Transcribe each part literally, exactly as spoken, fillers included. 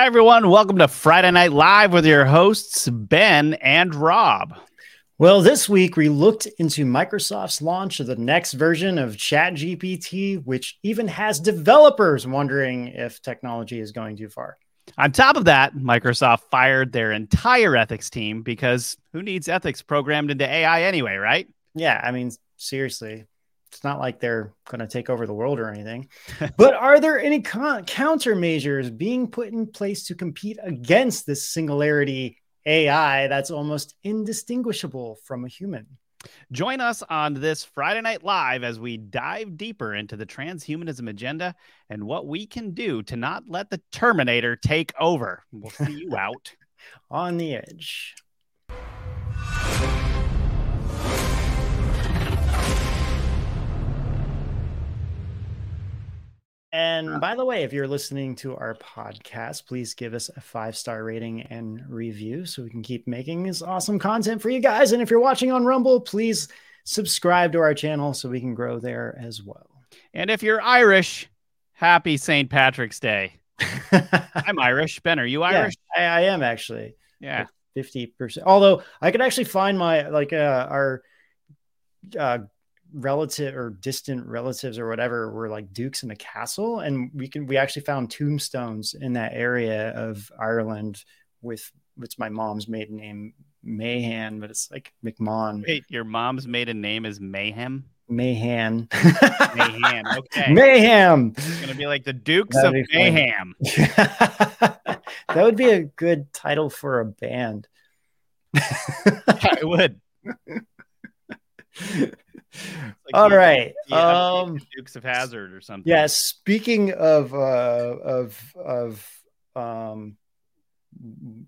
Hi, everyone. Welcome to Friday Night Live with your hosts, Ben and Rob. Well, this week we looked into Microsoft's launch of the next version of ChatGPT, which even has developers wondering if technology is going too far. On top of that, Microsoft fired their entire ethics team because who needs ethics programmed into A I anyway, right? Yeah, I mean, seriously. It's not like they're going to take over the world or anything. But are there any con- countermeasures being put in place to compete against this singularity A I that's almost indistinguishable from a human? Join us on this Friday Night Live as we dive deeper into the transhumanism agenda and what we can do to not let the Terminator take over. We'll see you out on the edge. And by the way, if you're listening to our podcast, please give us a five-star rating and review so we can keep making this awesome content for you guys. And if you're watching on Rumble, please subscribe to our channel so we can grow there as well. And if you're Irish, happy Saint Patrick's Day. I'm Irish. Ben, are you Irish? Yeah, I, I am, actually. Yeah. Like fifty percent. Although I could actually find my, like, uh, our... Uh, relative or distant relatives or whatever were like dukes in a castle, and we can we actually found tombstones in that area of Ireland with what's my mom's maiden name, Mahan, but it's like McMahon. Wait, your mom's maiden name is Mayhem? Mahan. Mahan, okay. Mayhem. It's gonna be like the Dukes of Mayhem. That would be a good title for a band. I would. Like all the, right, the, um, Dukes of Hazzard or something. Yeah. Speaking of uh, of of um,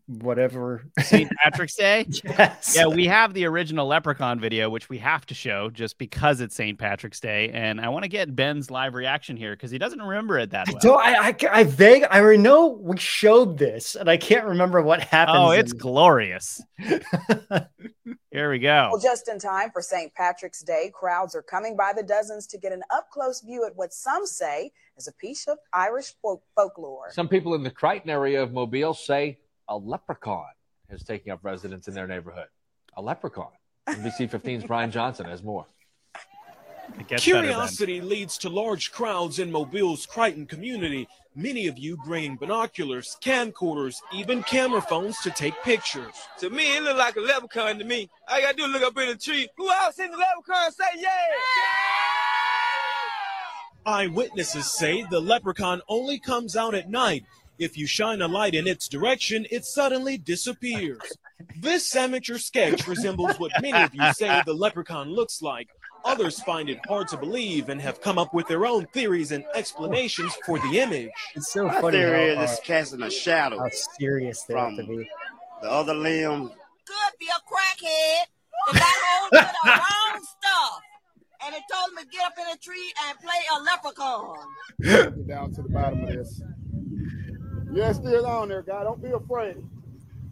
whatever Saint Patrick's Day. Yes. Yeah, we have the original Leprechaun video, which we have to show just because it's Saint Patrick's Day, and I want to get Ben's live reaction here because he doesn't remember it that well. So I, I I vague I know we showed this, and I can't remember what happened. Oh, it's in- glorious. Here we go. Well, just in time for Saint Patrick's Day, crowds are coming by the dozens to get an up-close view at what some say is a piece of Irish folk- folklore. Some people in the Crichton area of Mobile say a leprechaun is taking up residence in their neighborhood. A leprechaun. N B C fifteen's Brian Johnson has more. Curiosity leads to large crowds in Mobile's Crichton community. Many of you bringing binoculars, camcorders, even camera phones to take pictures. To me, it looked like a leprechaun to me. I got to look up in a tree. Who else in the leprechaun say yeah? Yeah! Eyewitnesses say the leprechaun only comes out at night. If you shine a light in its direction, it suddenly disappears. This amateur sketch resembles what many of you say the leprechaun looks like. Others find it hard to believe and have come up with their own theories and explanations for the image. It's so My funny. My theory is casting a shadow. How serious they have to be. The other limb could be a crackhead that got hold of the wrong stuff, and it told him to get up in a tree and play a leprechaun. Get down to the bottom of this. You're still on there, guy. Don't be afraid.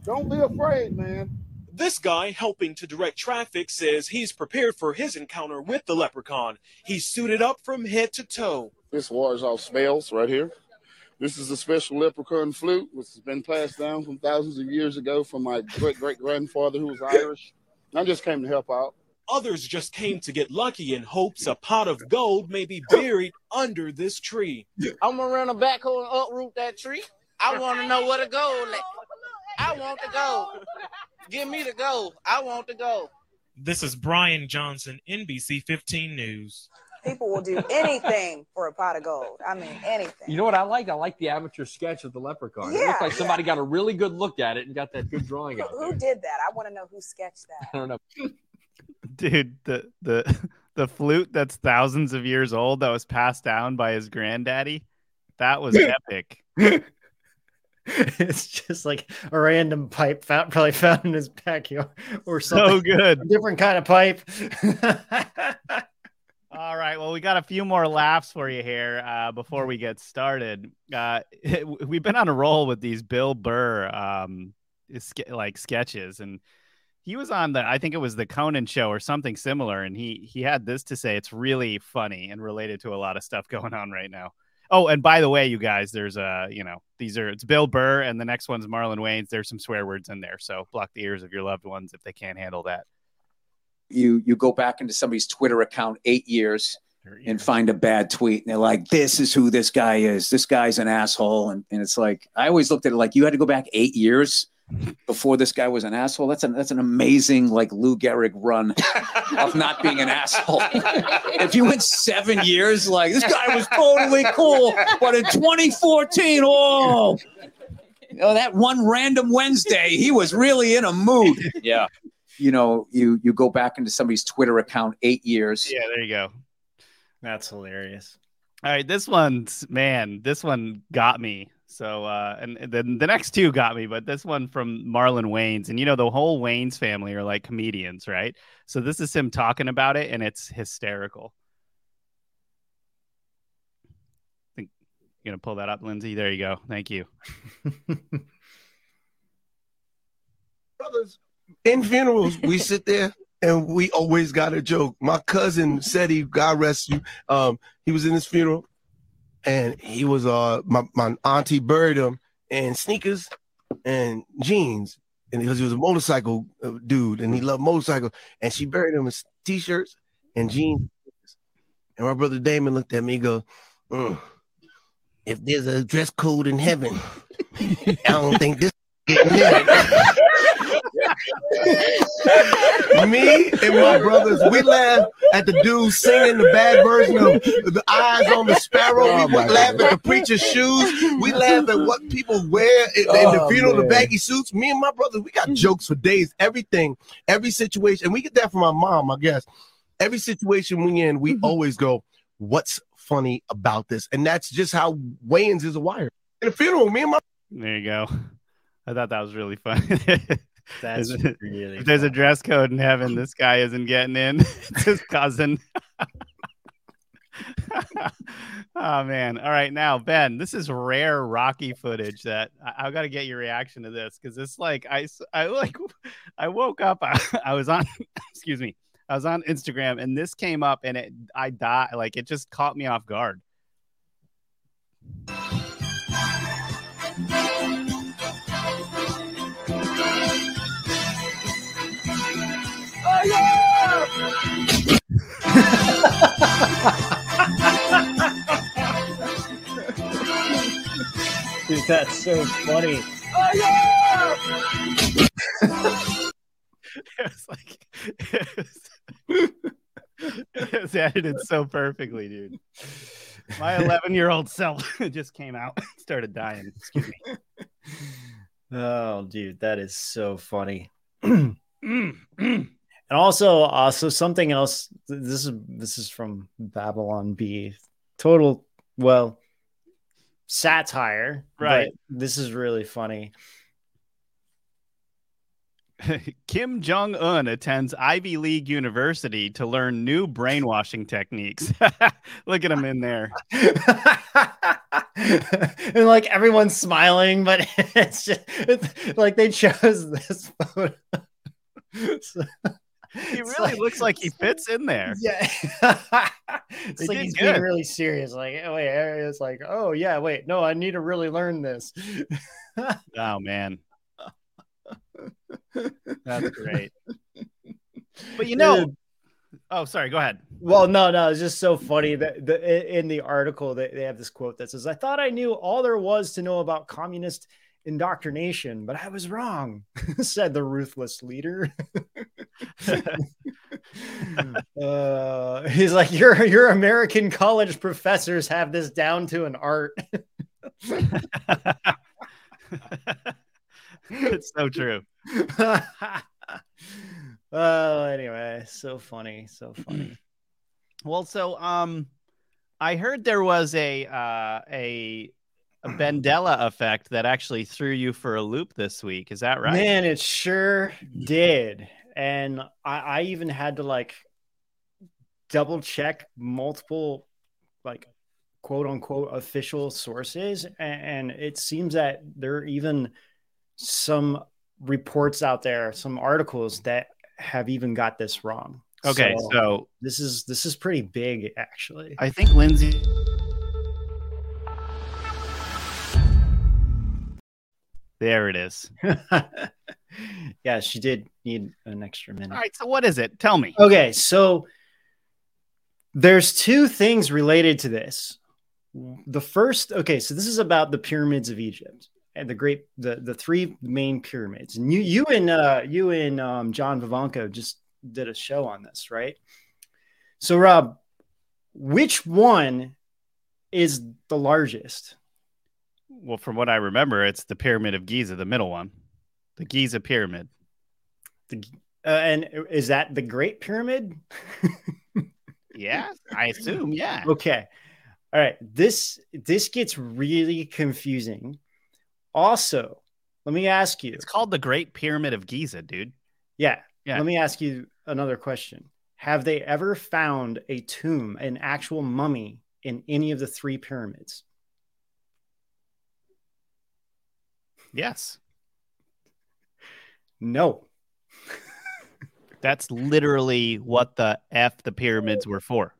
Don't be afraid, man. This guy, helping to direct traffic, says he's prepared for his encounter with the leprechaun. He's suited up from head to toe. This wars off spells right here. This is a special leprechaun flute, which has been passed down from thousands of years ago from my great-great-grandfather, who was Irish. I just came to help out. Others just came to get lucky in hopes a pot of gold may be buried under this tree. I'm going to run a backhoe and uproot that tree. I want to know where the gold is. I want the gold. Give me the gold. I want the gold. This is Brian Johnson, N B C fifteen News. People will do anything for a pot of gold. I mean, anything. You know what I like? I like the amateur sketch of the leprechaun. Yeah, it looks like somebody yeah. got a really good look at it and got that good drawing out. Who, who did that? I want to know who sketched that. I don't know. Dude, the the the flute that's thousands of years old that was passed down by his granddaddy, that was epic. It's just like a random pipe found, probably found in his backyard or something. So good. A different kind of pipe. All right. Well, we got a few more laughs for you here uh, before we get started. Uh, it, we've been on a roll with these Bill Burr um, like sketches, and he was on the, I think it was the Conan show or something similar. And he, he had this to say. It's really funny and related to a lot of stuff going on right now. Oh, and by the way, you guys, there's a, you know, these are, it's Bill Burr and the next one's Marlon Wayans. There's some swear words in there. So block the ears of your loved ones if they can't handle that. You, you go back into somebody's Twitter account eight years and find a bad tweet. And they're like, this is who this guy is. This guy's an asshole. And, and it's like, I always looked at it like, you had to go back eight years before this guy was an asshole. That's an, that's an amazing, like, Lou Gehrig run of not being an asshole. If you went seven years, like, this guy was totally cool, but in twenty fourteen, oh, you know, that one random Wednesday, he was really in a mood. Yeah. You know, you, you go back into somebody's Twitter account eight years. Yeah, there you go. That's hilarious. All right. This one's, man, this one got me. So, uh, and then the next two got me, but this one from Marlon Wayans, and you know, the whole Wayans family are like comedians, right? So this is him talking about it, and it's hysterical. I think you're going to pull that up, Lindsay. There you go. Thank you. Brothers, in funerals, we sit there and we always got a joke. My cousin said he, God rest you, um, he was in his funeral. And he was, uh, my, my auntie buried him in sneakers and jeans, and because he was a motorcycle dude and he loved motorcycles. And she buried him in t-shirts and jeans. And my brother Damon looked at me and goes, mm, if there's a dress code in heaven, I don't think this is getting there. Me and my brothers, we laugh at the dude singing the bad version of The Eyes on the Sparrow. Oh, we laugh God. At the preacher's shoes. We laugh at what people wear in, oh, in the funeral, man. The baggy suits. Me and my brothers, we got jokes for days. Everything, every situation. And we get that from my mom, I guess. Every situation we in, we mm-hmm. always go, what's funny about this? And that's just how Wayans is wired. In the funeral, me and my... There you go. I thought that was really funny. That's really if there's a dress code in heaven, this guy isn't getting in. It's his cousin. Oh, man. All right. Now, Ben, this is rare Rocky footage that I- I've got to get your reaction to this, because it's like I, I like I woke up. I, I was on excuse me. I was on Instagram and this came up and it I died like it just caught me off guard. Dude, that's so funny. Oh, yeah! It was like it was, it was edited so perfectly, dude. My eleven-year-old self just came out and started dying. Excuse me. Oh, dude, that is so funny. And also, uh, so something else. This is this is from Babylon Bee. Total, well, satire, right? This is really funny. Kim Jong-un attends Ivy League University to learn new brainwashing techniques. Look at him in there, and like everyone's smiling, but it's just it's, like they chose this photo. So, he really like, looks like he fits in there. Yeah. It's they like he's good. Being really serious. Like, oh, wait, it's like, oh, yeah, wait, no, I need to really learn this. Oh, man. That's great. But, you know, Dude. Oh, sorry, go ahead. Well, no, no, it's just so funny that the, in the article that they have this quote that says, I thought I knew all there was to know about communist indoctrination, but I was wrong, said the ruthless leader. uh, he's like, your your American college professors have this down to an art. It's so true. Oh, anyway, so funny, so funny. Well, so um, I heard there was a uh, a. A Bendela effect that actually threw you for a loop this week. Is that right? Man, it sure did. And I, I even had to like double check multiple like quote unquote official sources. And, and it seems that there are even some reports out there, some articles that have even got this wrong. Okay. So, so this is, this is pretty big actually. I think Lindsay... There it is. Yeah, she did need an extra minute. All right, so what is it? Tell me. Okay, so there's two things related to this. The first, okay, so this is about the pyramids of Egypt and the great, the, the three main pyramids. And you, you and uh, you and um, John Vivanco just did a show on this, right? So, Rob, which one is the largest? Well, from what I remember, it's the Pyramid of Giza, the middle one, the Giza Pyramid. The, uh, and is that the Great Pyramid? Yeah, I assume. Yeah. Okay. All right. This this gets really confusing. Also, let me ask you. It's called the Great Pyramid of Giza, dude. Yeah. Yeah. Let me ask you another question. Have they ever found a tomb, an actual mummy, in any of the three pyramids? Yes. No. That's literally what the F the pyramids were for.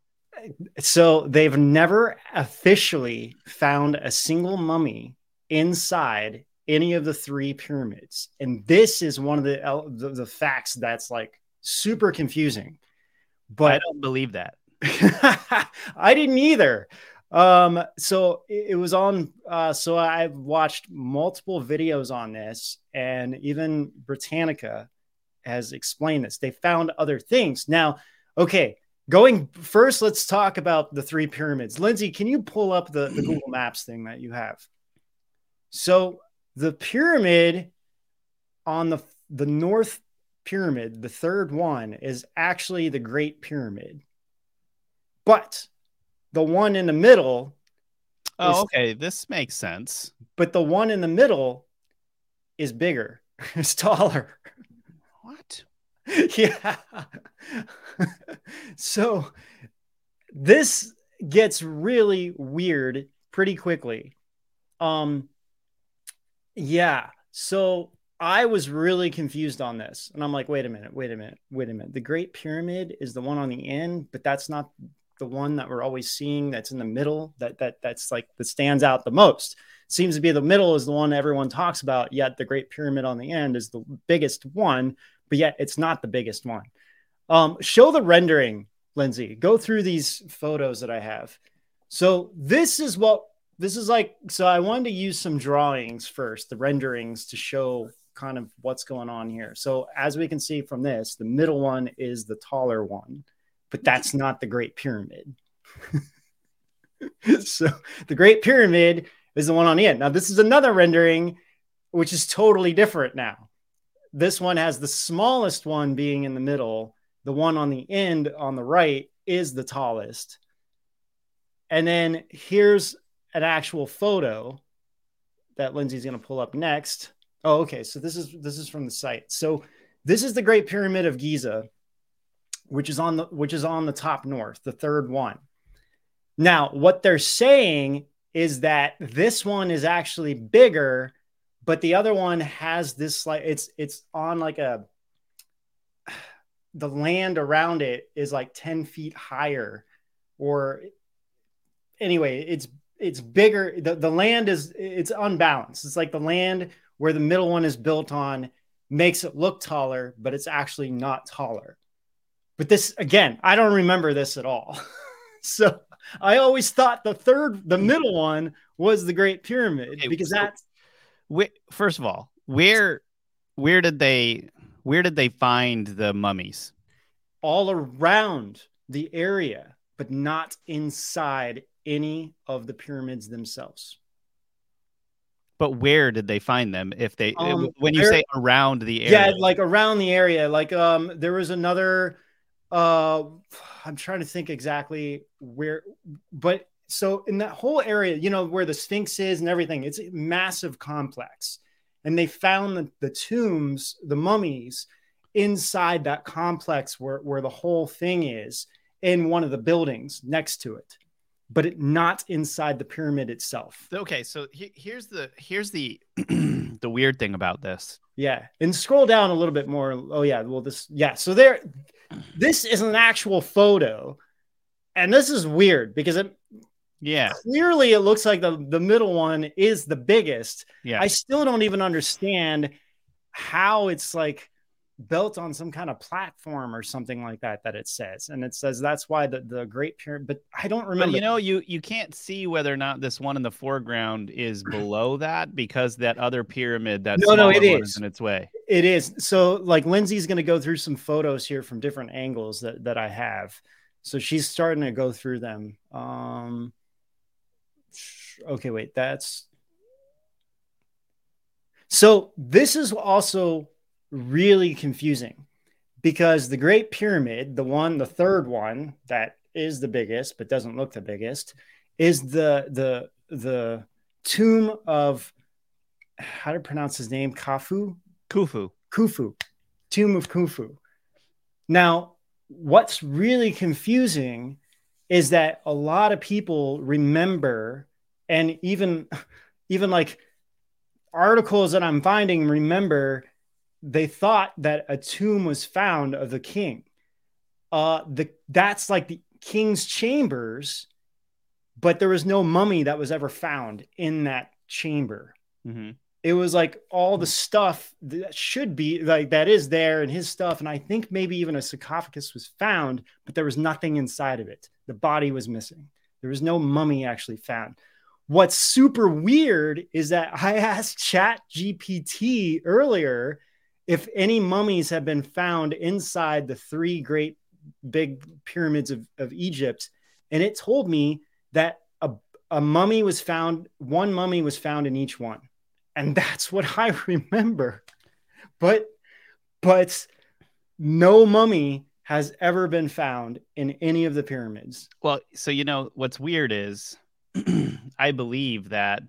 So they've never officially found a single mummy inside any of the three pyramids. And this is one of the the, the facts that's like super confusing. But I don't believe that. I didn't either. Um, so it, it was on, uh, so I've watched multiple videos on this, and even Britannica has explained this. They found other things. Now, okay, going first, let's talk about the three pyramids. Lindsay, can you pull up the, the Google Maps thing that you have? So the pyramid on the, the North Pyramid, the third one, is actually the Great Pyramid. But the one in the middle. Oh, is, okay. This makes sense. But the one in the middle is bigger. It's taller. What? Yeah. So this gets really weird pretty quickly. Um, yeah. So I was really confused on this. And I'm like, wait a minute, wait a minute, wait a minute. The Great Pyramid is the one on the end, but that's not the one that we're always seeing that's in the middle, that that that's like that stands out the most. Seems to be the middle is the one everyone talks about, yet the Great Pyramid on the end is the biggest one, but yet it's not the biggest one. Um, show the rendering, Lindsay. Go through these photos that I have. So this is what this is like. So I wanted to use some drawings first, the renderings, to show kind of what's going on here. So as we can see from this, the middle one is the taller one. But that's not the Great Pyramid. So the Great Pyramid is the one on the end. Now, this is another rendering, which is totally different now. This one has the smallest one being in the middle. The one on the end on the right is the tallest. And then here's an actual photo that Lindsay's going to pull up next. Oh, okay. So this is this is from the site. So this is the Great Pyramid of Giza, which is on the which is on the top north, the third one. Now, what they're saying is that this one is actually bigger, but the other one has this like it's it's on like a the land around it is like ten feet higher, or anyway, it's it's bigger. The, the land is it's unbalanced. It's like the land where the middle one is built on makes it look taller, but it's actually not taller. But this, again, I don't remember this at all. So I always thought the third, the middle one was the Great Pyramid, okay, because so that's. Wait, first of all, where, where did they, where did they find the mummies? All around the area, but not inside any of the pyramids themselves. But where did they find them? If they, um, when you where, say around the area, yeah, like around the area, like um, there was another. Uh, I'm trying to think exactly where, but so in that whole area, you know, where the Sphinx is and everything, it's a massive complex. And they found the, the tombs, the mummies inside that complex where, where the whole thing is in one of the buildings next to it, but it not inside the pyramid itself. Okay. So he, here's the, here's the, the weird thing about this. Yeah. And scroll down a little bit more. Oh yeah. Well, this, yeah. So there, this is an actual photo, and this is weird because it, Yeah. Clearly, it looks like the, the middle one is the biggest. Yeah. I still don't even understand how it's like built on some kind of platform or something like that, that it says. And it says that's why the, the Great Pyramid. But I don't remember. But, you know, you, you can't see whether or not this one in the foreground is below that because that other pyramid that's no, no, it is. is in its way. It is. So like Lindsay's going to go through some photos here from different angles that, that I have. So she's starting to go through them. Um, Okay, wait, that's so this is also really confusing because the Great Pyramid, the one, the third one that is the biggest but doesn't look the biggest, is the the the tomb of, how to pronounce his name, Khufu? Khufu. Khufu. Tomb of Khufu. Now, what's really confusing is that a lot of people remember. And even, even like articles that I'm finding, remember, they thought that a tomb was found of the king. Uh, the that's like the king's chambers, but there was no mummy that was ever found in that chamber. Mm-hmm. It was like all the stuff that should be like that is there and his stuff. And I think maybe even a sarcophagus was found, but there was nothing inside of it. The body was missing. There was no mummy actually found. What's super weird is that I asked ChatGPT earlier if any mummies have been found inside the three great big pyramids of, of Egypt. And it told me that a, a mummy was found, one mummy was found in each one. And that's what I remember. But, but no mummy has ever been found in any of the pyramids. Well, so, you know, what's weird is, I believe that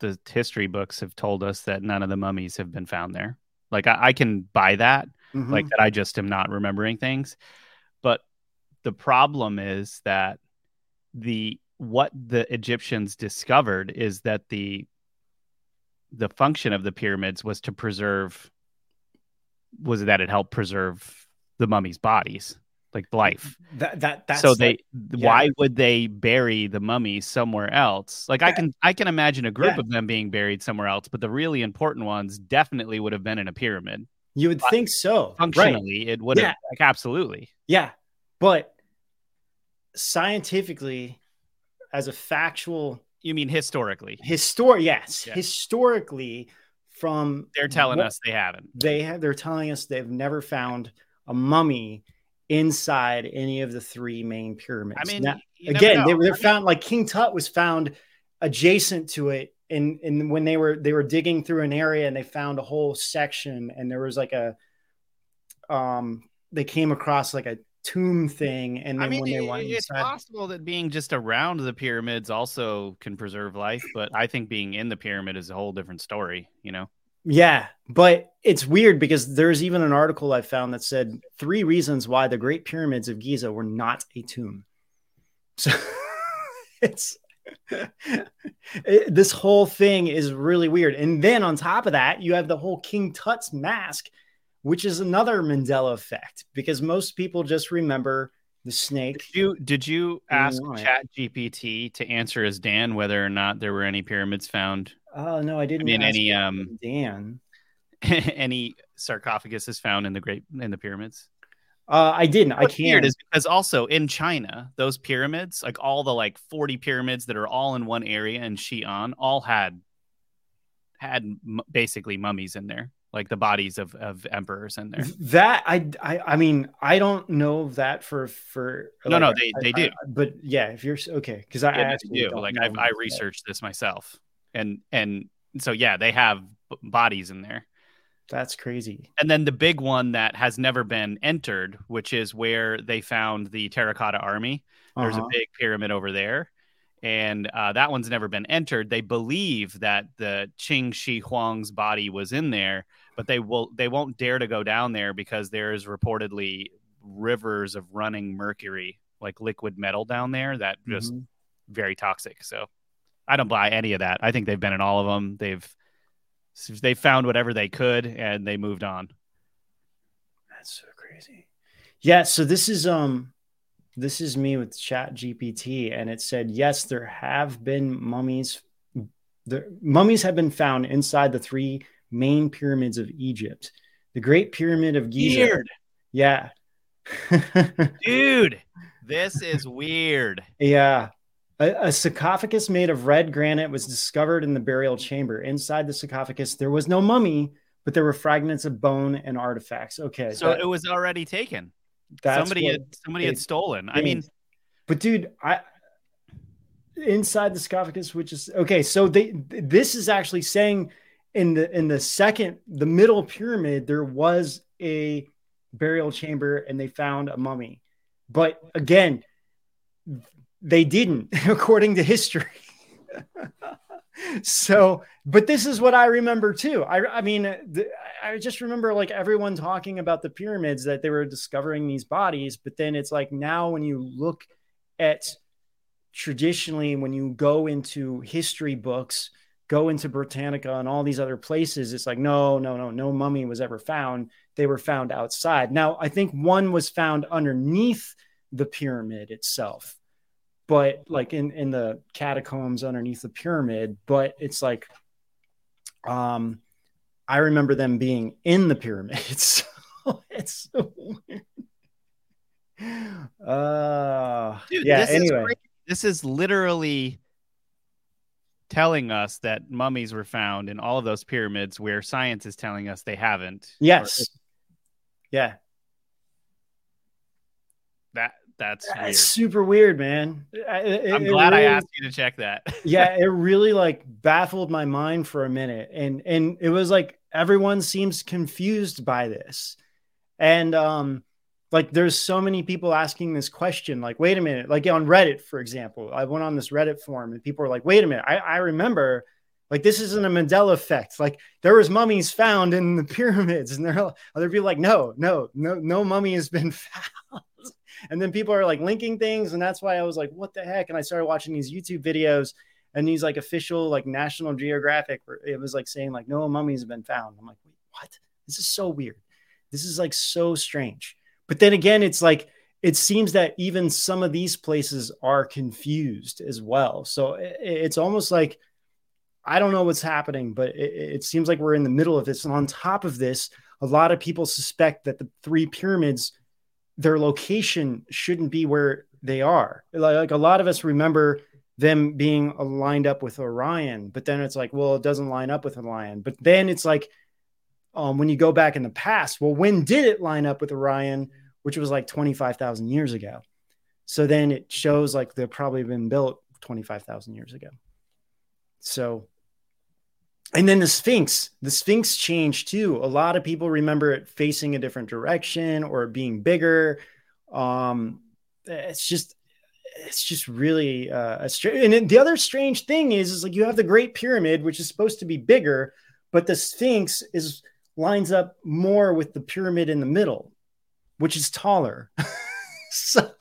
the history books have told us that none of the mummies have been found there. Like I, I can buy that, mm-hmm. like that I just am not remembering things. But the problem is that the what the Egyptians discovered is that the the function of the pyramids was to preserve, was that it helped preserve the mummies' bodies. Like life that that that's so they like, yeah. Why would they bury the mummy somewhere else? Like yeah. I can I can imagine a group yeah. of them being buried somewhere else, but the really important ones definitely would have been in a pyramid. You would but think so. Functionally, right. It would have yeah. like absolutely. Yeah. But scientifically, as a factual, you mean historically. Histor yes. yes. Historically, from they're telling us they haven't. They have they're telling us they've never found a mummy inside any of the three main pyramids. I mean, now, again, know. they were they're found like King Tut was found adjacent to it, and and when they were they were digging through an area and they found a whole section, and there was like a um they came across like a tomb thing, and then I mean, when they it, wanted it's inside, possible that being just around the pyramids also can preserve life, but I think being in the pyramid is a whole different story, you know. Yeah, but it's weird because there's even an article I found that said three reasons why the Great Pyramids of Giza were not a tomb. So it's it, this whole thing is really weird. And then on top of that, you have the whole King Tut's mask, which is another Mandela effect, because most people just remember the snake. Did you, did you ask ChatGPT to answer as Dan whether or not there were any pyramids found? Oh, no, I didn't. I mean, any um, Dan, any sarcophagus is found in the great in the pyramids. Uh, I didn't. What's I can't. Weird is because also in China, those pyramids, like all the like forty pyramids that are all in one area in Xi'an, all had had m- basically mummies in there, like the bodies of, of emperors in there. That I, I I mean, I don't know that for for no like, no they, I, they do. I, but yeah, if you're okay, because I, yeah, I do like I I researched that. this myself. And and so, yeah, they have b- bodies in there. That's crazy. And then the big one that has never been entered, which is where they found the Terracotta Army. There's uh-huh. a big pyramid over there. And uh, that one's never been entered. They believe that the Qin Shi Huang's body was in there, but they will they won't dare to go down there because there's reportedly rivers of running mercury, like liquid metal down there that mm-hmm. just very toxic. So I don't buy any of that. I think they've been in all of them. They've they found whatever they could and they moved on. That's so crazy. Yeah. So this is um this is me with ChatGPT, and it said, yes, there have been mummies. The mummies have been found inside the three main pyramids of Egypt. The Great Pyramid of Giza. Weird. Yeah. Dude, this is weird. Yeah. A, a sarcophagus made of red granite was discovered in the burial chamber. Inside the sarcophagus, there was no mummy, but there were fragments of bone and artifacts. Okay. So that, it was already taken. That's somebody had, somebody it, had stolen. It, I mean. But, dude, I... inside the sarcophagus, which is okay. So they, this is actually saying in the, in the second, the middle pyramid, there was a burial chamber and they found a mummy, but again, they didn't, according to history. So, but this is what I remember too. I, I mean, the, I just remember like everyone talking about the pyramids, that they were discovering these bodies, but then it's like, now when you look at, traditionally, when you go into history books, go into Britannica and all these other places, it's like, no, no, no, no mummy was ever found. They were found outside. Now, I think one was found underneath the pyramid itself, but like in, in the catacombs underneath the pyramid. But it's like, um, I remember them being in the pyramids. So it's so weird. Uh, Dude, yeah, this anyway. Is great. This is literally telling us that mummies were found in all of those pyramids where science is telling us they haven't. Yes. Or... yeah. That that's, that's weird. Super weird, man. It, I'm it glad really, I asked you to check that. Yeah, it really like baffled my mind for a minute. And and it was like everyone seems confused by this. And um like there's so many people asking this question, like, wait a minute, like on Reddit, for example, I went on this Reddit forum and people were like, wait a minute, I, I remember, like, this isn't a Mandela effect. Like there was mummies found in the pyramids, and there are other people like, no, no, no, no mummy has been found. And then people are like linking things. And that's why I was like, what the heck? And I started watching these YouTube videos and these like official, like National Geographic, where it was like saying like, no mummies have been found. I'm like, wait, what? This is so weird. This is like so strange. But then again, it's like, it seems that even some of these places are confused as well. So it, it's almost like, I don't know what's happening, but it, it seems like we're in the middle of this. And on top of this, a lot of people suspect that the three pyramids, their location shouldn't be where they are. Like, like a lot of us remember them being lined up with Orion, but then it's like, well, it doesn't line up with Orion. But then it's like, Um, when you go back in the past, well, when did it line up with Orion, which was like twenty-five thousand years ago? So then it shows like they've probably been built twenty-five thousand years ago. So, and then the Sphinx, the Sphinx changed too. A lot of people remember it facing a different direction or being bigger. Um, it's just, it's just really uh, a strange. And then the other strange thing is, is like you have the Great Pyramid, which is supposed to be bigger, but the Sphinx is lines up more with the pyramid in the middle, which is taller. So,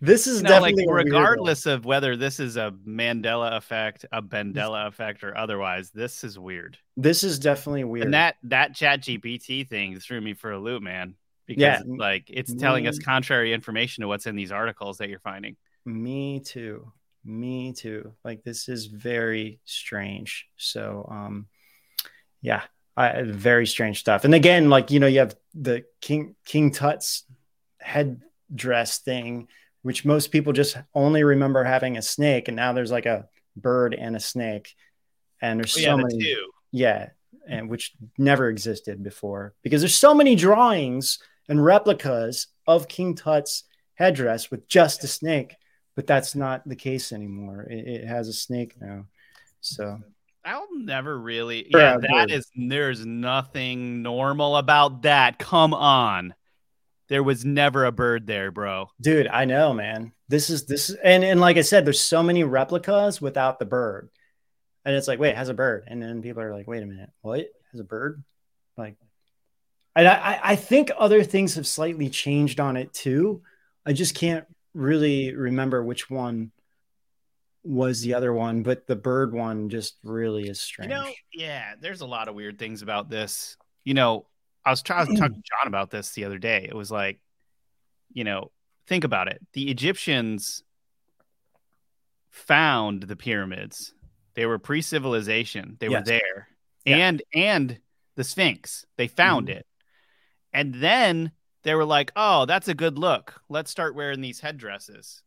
this is you know, definitely like, regardless of whether this is a Mandela effect, a Bendela effect, or otherwise, this is weird. This is definitely weird. And that that ChatGPT thing threw me for a loop, man, because yeah. like it's telling me, us contrary information to what's in these articles that you're finding. Me too. Me too. Like this is very strange. So, um, yeah, I, very strange stuff. And again, like, you know, you have the King, King Tut's headdress thing, which most people just only remember having a snake. And now there's like a bird and a snake and there's oh, so yeah, many. The two. Yeah. And which never existed before because there's so many drawings and replicas of King Tut's headdress with just a snake. But that's not the case anymore. It, it has a snake now. So I'll never really. Yeah, that is. There's nothing normal about that. Come on. There was never a bird there, bro. Dude, I know, man. This is this. And, and like I said, there's so many replicas without the bird. And it's like, wait, it has a bird. And then people are like, wait a minute. What? It has a bird? Like, and I, I think other things have slightly changed on it too. I just can't really remember which one was the other one, but the bird one just really is strange. You know, yeah, there's a lot of weird things about this. You know, I was trying to talk to John about this the other day. It was like, you know, think about it. The Egyptians found the pyramids. They were pre-civilization. They yes. were there. Yeah. And and the Sphinx. They found mm-hmm. it. And then they were like, oh, that's a good look. Let's start wearing these headdresses.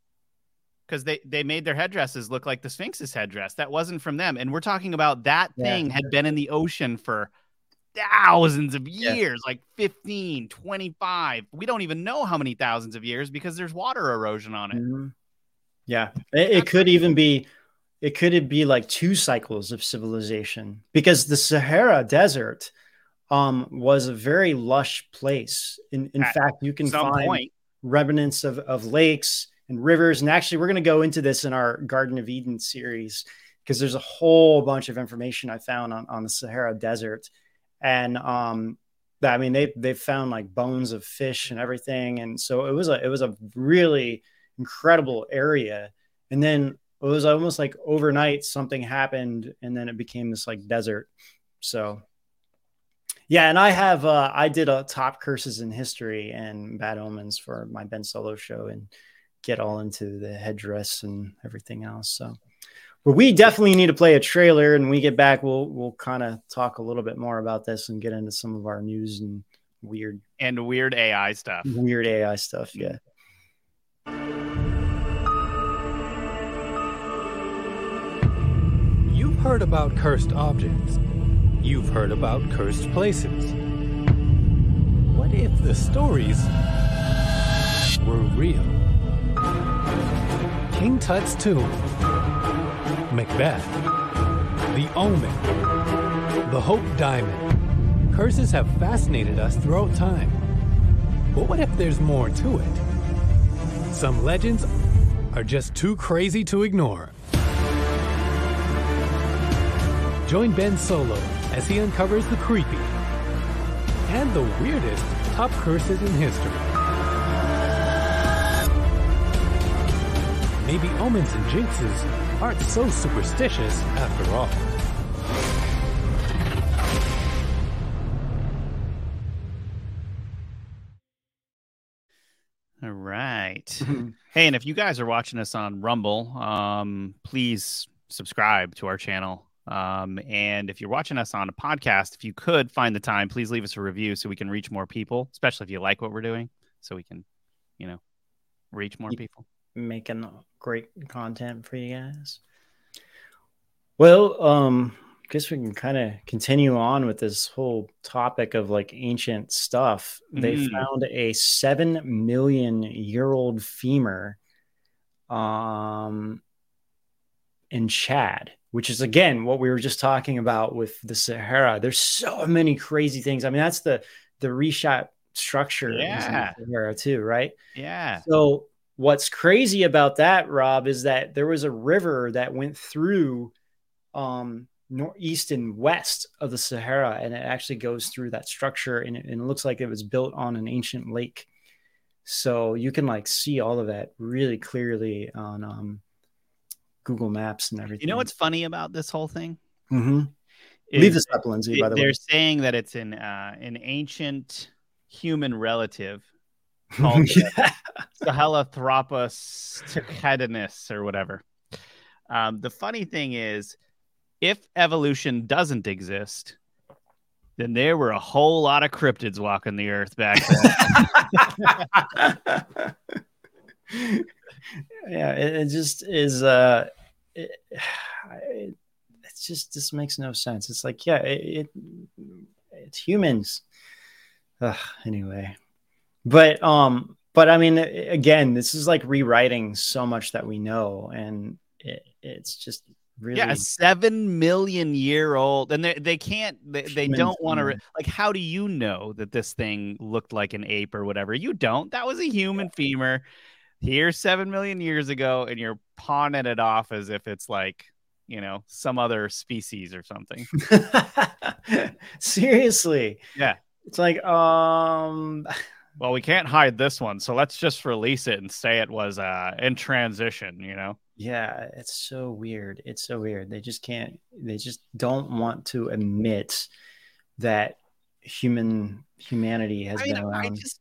Because they, they made their headdresses look like the Sphinx's headdress. That wasn't from them. And we're talking about that yeah. thing had been in the ocean for thousands of years, yeah. like fifteen, twenty-five. We don't even know how many thousands of years because there's water erosion on it. Mm-hmm. Yeah. It, it could even be, it could be like two cycles of civilization because the Sahara Desert um, was a very lush place. In, in fact, you can find point. remnants of, of lakes and rivers. And actually, we're going to go into this in our Garden of Eden series because there's a whole bunch of information I found on, on the Sahara Desert. And um, I mean, they they found like bones of fish and everything. And so it was a it was a really incredible area. And then it was almost like overnight something happened and then it became this like desert. So, yeah. And I have uh, I did a top curses in history and bad omens for my Ben Solo show and get all into the headdress and everything else. So. But we definitely need to play a trailer, and when we get back, we'll we'll kind of talk a little bit more about this and get into some of our news and weird and weird A I stuff. Weird A I stuff, yeah. You've heard about cursed objects. You've heard about cursed places. What if the stories were real? King Tut's tomb. Macbeth, The Omen, The Hope Diamond. Curses have fascinated us throughout time. But what if there's more to it? Some legends are just too crazy to ignore. Join Ben Solo as he uncovers the creepy and the weirdest top curses in history. Maybe omens and jinxes aren't so superstitious after all. All right. Hey, and if you guys are watching us on Rumble, um, please subscribe to our channel. Um, and if you're watching us on a podcast, if you could find the time, please leave us a review so we can reach more people, especially if you like what we're doing, so we can, you know, reach more people. Making great content for you guys. Well, um, I guess we can kind of continue on with this whole topic of like ancient stuff. Mm. They found a seven million year old femur um, in Chad, which is again what we were just talking about with the Sahara. There's so many crazy things. I mean, that's the the reshot structure yeah. in the Sahara too, right? Yeah. So what's crazy about that, Rob, is that there was a river that went through um, northeast and west of the Sahara, and it actually goes through that structure, and it, and it looks like it was built on an ancient lake. So you can like see all of that really clearly on um, Google Maps and everything. You know what's funny about this whole thing? Mm-hmm. Is, Leave this up, Lindsay, it, by the way. They're saying that it's an, uh, an ancient human relative called yeah. Sahelanthropus tachydinus or whatever. Um, the funny thing is, if evolution doesn't exist, then there were a whole lot of cryptids walking the earth back then. Yeah, it, it just is. Uh, it, it, it's just this makes no sense. It's like, yeah, it, it it's humans. Ugh, anyway. But um, but I mean, again, this is like rewriting so much that we know, and it, it's just really yeah, a seven million year old, and they they can't they, they don't want to re- like. How do you know that this thing looked like an ape or whatever? You don't. That was a human femur here seven million years ago, and you're pawning it off as if it's like, you know, some other species or something. Seriously, yeah, it's like um. Well, we can't hide this one, so let's just release it and say it was uh, in transition, you know? Yeah, it's so weird. It's so weird. They just can't, they just don't want to admit that human humanity has I mean, been around I just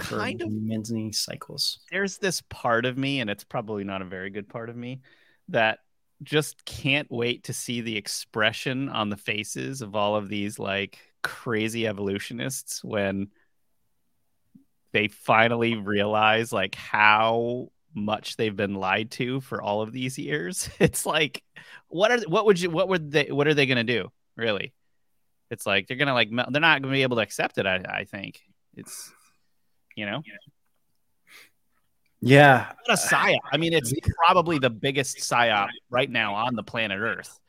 for kind of, many cycles. There's this part of me, and it's probably not a very good part of me, that just can't wait to see the expression on the faces of all of these like crazy evolutionists when they finally realize like how much they've been lied to for all of these years. It's like, what are what would you what would they what are they going to do, really? It's like they're going to like they're not going to be able to accept it. I, I think it's, you know, yeah, what a psyop. I mean, it's probably the biggest psyop right now on the planet Earth.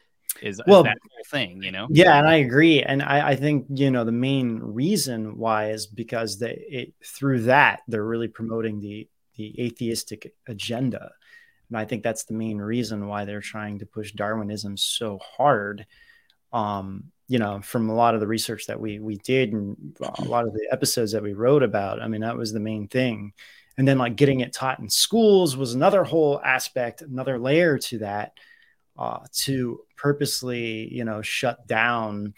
Is, well, is that whole thing, you know? Yeah, and I agree, and I, I think you know the main reason why is because they it, through that they're really promoting the the atheistic agenda, and I think that's the main reason why they're trying to push Darwinism so hard. Um, you know, from a lot of the research that we we did and a lot of the episodes that we wrote about, I mean, that was the main thing. And then like getting it taught in schools was another whole aspect, another layer to that, uh, to purposely, you know, shut down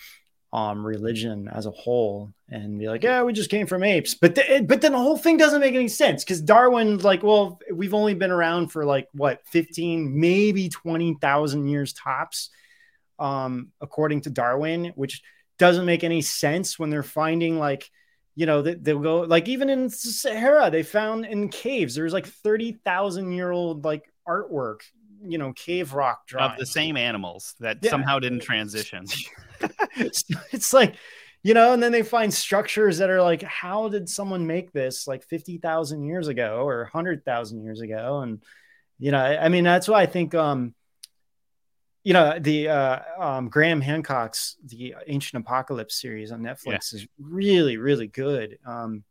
um, religion as a whole and be like, yeah, we just came from apes. But th- but then the whole thing doesn't make any sense because Darwin, like, well, we've only been around for like, what, fifteen, maybe twenty thousand years tops, um, according to Darwin, which doesn't make any sense when they're finding like, you know, they, they'll go like even in Sahara, they found in caves, there was like thirty thousand year old like artwork, you know, cave rock drawings of the same animals that yeah. somehow didn't transition. it's, it's like, you know, and then they find structures that are like, how did someone make this like fifty thousand years ago or one hundred thousand years ago? And, you know, I, I mean, that's why I think, um, you know, the uh, um, Graham Hancock's The Ancient Apocalypse series on Netflix yeah. is really, really good. Um,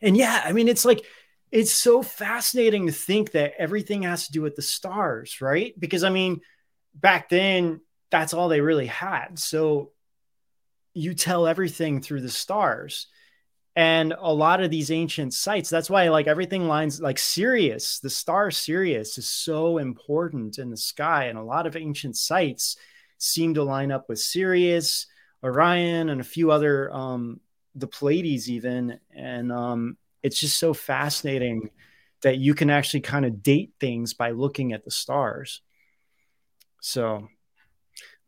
and yeah, I mean, it's like, it's so fascinating to think that everything has to do with the stars, right? Because, I mean, back then, that's all they really had. So you tell everything through the stars. And a lot of these ancient sites, that's why like everything lines like Sirius, the star Sirius is so important in the sky. And a lot of ancient sites seem to line up with Sirius, Orion, and a few other, um, the Pleiades even. And um, it's just so fascinating that you can actually kind of date things by looking at the stars. So,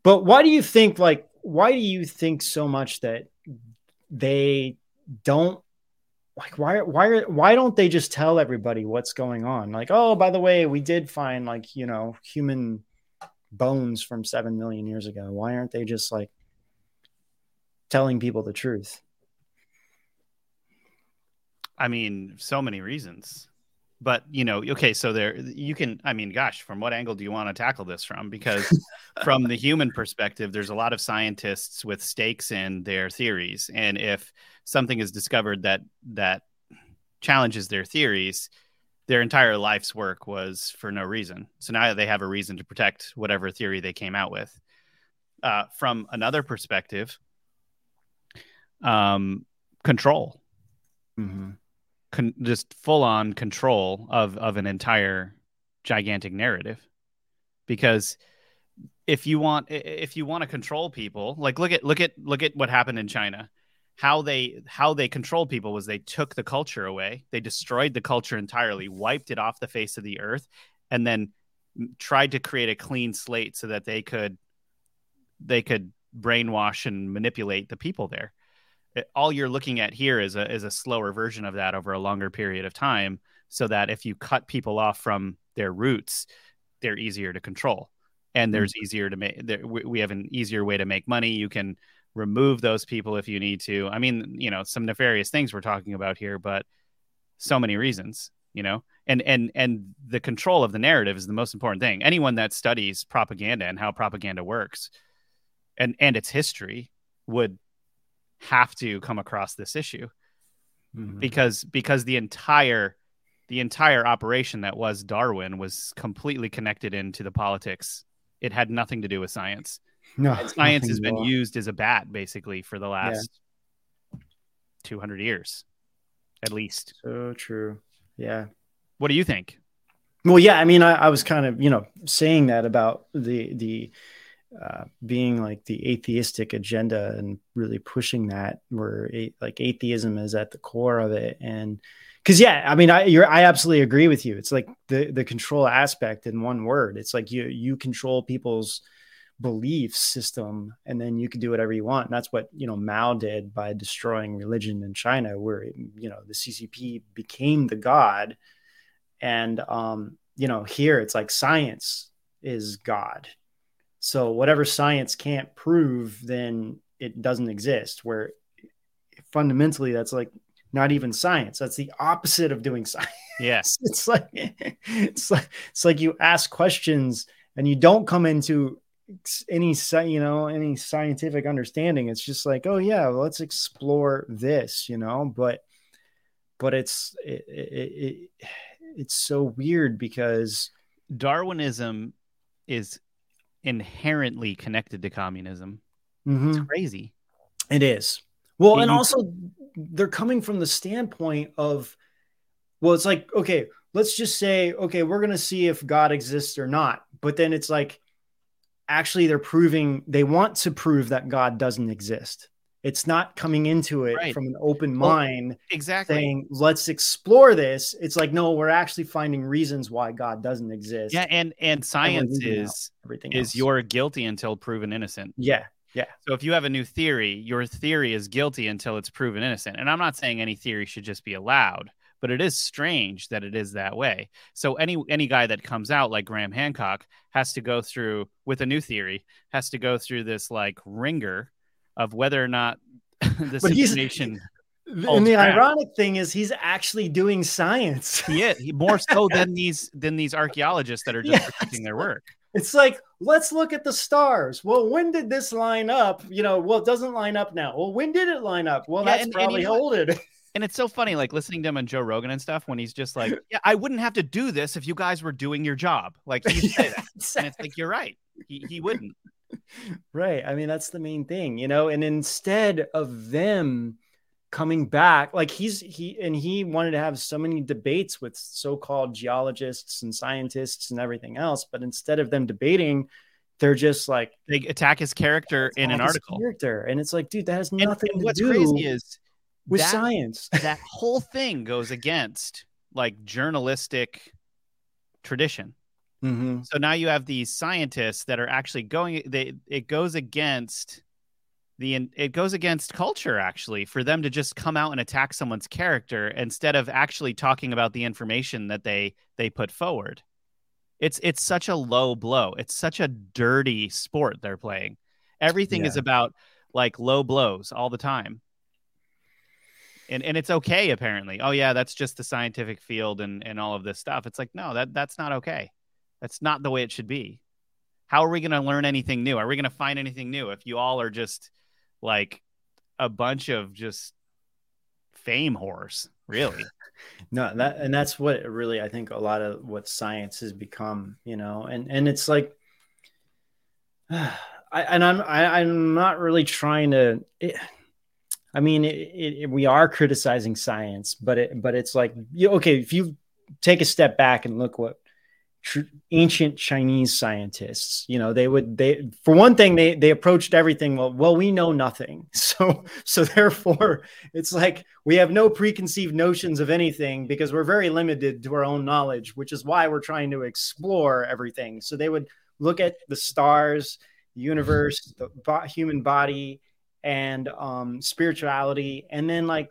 but why do you think like, why do you think so much that they don't like why why why don't they just tell everybody what's going on? Like, oh, by the way, we did find like, you know, human bones from seven million years ago. Why aren't they just like telling people the truth? I mean, so many reasons. But, you know, okay, so there you can, I mean, gosh, from what angle do you want to tackle this from? Because from the human perspective, there's a lot of scientists with stakes in their theories. And if something is discovered that that challenges their theories, their entire life's work was for no reason. So now they have a reason to protect whatever theory they came out with. Uh, from another perspective, um, control. Mm-hmm. Con- just full-on control of, of an entire gigantic narrative, because if you want if you want to control people, like look at look at look at what happened in China. How they how they controlled people was they took the culture away, they destroyed the culture entirely, wiped it off the face of the earth, and then tried to create a clean slate so that they could they could brainwash and manipulate the people there. All you're looking at here is a is a slower version of that over a longer period of time, so that if you cut people off from their roots, they're easier to control, and there's easier to make. There, we have an easier way to make money. You can remove those people if you need to. I mean, you know, some nefarious things we're talking about here, but so many reasons, you know, and and and the control of the narrative is the most important thing. Anyone that studies propaganda and how propaganda works, and and its history would have to come across this issue, mm-hmm. because because the entire the entire operation that was Darwin was completely connected into the politics. It had nothing to do with science. No, and science has been used as a bat basically for the last yeah. two hundred years, at least. So true. Yeah. What do you think? Well, yeah, I mean, I, I was kind of you know saying that about the the uh, being like the atheistic agenda and really pushing that, where a, like atheism is at the core of it. And because, yeah, I mean, I you're, I absolutely agree with you. It's like the the control aspect in one word. It's like you you control people's belief system, and then you can do whatever you want. And that's what, you know, Mao did by destroying religion in China, where, you know, the C C P became the god. And, um, you know, here it's like science is God. So whatever science can't prove, then it doesn't exist, where fundamentally that's like not even science. That's the opposite of doing science. Yes. Yeah. It's like, it's like, it's like you ask questions and you don't come into any, you know, any scientific understanding. It's just like, oh yeah, well, let's explore this, you know, but, but it's, it, it, it it's so weird because Darwinism is inherently connected to communism. Mm-hmm. It's crazy. It is. Well, and, and also they're coming from the standpoint of, well, it's like, okay, let's just say, okay, we're going to see if God exists or not. But then it's like, actually they're proving, they want to prove that God doesn't exist. It's not coming into it right. from an open mind, well, exactly. saying, let's explore this. It's like, no, we're actually finding reasons why God doesn't exist. Yeah, and, and science and is, everything is you're guilty until proven innocent. Yeah, yeah. So if you have a new theory, your theory is guilty until it's proven innocent. And I'm not saying any theory should just be allowed, but it is strange that it is that way. So any any guy that comes out like Graham Hancock has to go through, with a new theory, has to go through this like ringer of whether or not this information. And the crap. Ironic thing is, he's actually doing science. He is, he, more so than these than these archaeologists that are just yeah, protecting their work. It's like, let's look at the stars. Well, when did this line up? You know, well, it doesn't line up now. Well, when did it line up? Well, yeah, that's and, probably and old. It. And it's so funny, like listening to him on Joe Rogan and stuff, when he's just like, "Yeah, I wouldn't have to do this if you guys were doing your job." Like he yeah, said that, exactly. And it's like, you're right. He he wouldn't. Right. I mean, that's the main thing, you know, and instead of them coming back, like he's he and he wanted to have so many debates with so-called geologists and scientists and everything else. But instead of them debating, they're just like they attack his character in an article. Character. And it's like, dude, that has nothing and, and to what's do crazy is with that, science. That whole thing goes against like journalistic tradition. Mm-hmm. So now you have these scientists that are actually going, they, it goes against the, it goes against culture actually for them to just come out and attack someone's character instead of actually talking about the information that they, they put forward. It's, it's such a low blow. It's such a dirty sport they're playing. Everything yeah. is about like low blows all the time. And and it's okay, apparently. Oh yeah, that's just the scientific field and, and all of this stuff. It's like, no, that that's not okay. That's not the way it should be. How are we going to learn anything new? Are we going to find anything new if you all are just like a bunch of just fame whores, really? No, that and that's what really I think a lot of what science has become, you know. And and it's like, uh, I and I'm I, I'm not really trying to. It, I mean, it, it, we are criticizing science, but it but it's like, okay, if you take a step back and look what. Tr- ancient Chinese scientists, you know, they would, they, for one thing, they, they approached everything. Well, well, we know nothing. So, so therefore it's like, we have no preconceived notions of anything because we're very limited to our own knowledge, which is why we're trying to explore everything. So they would look at the stars, the universe, the bo- human body and um, spirituality. And then like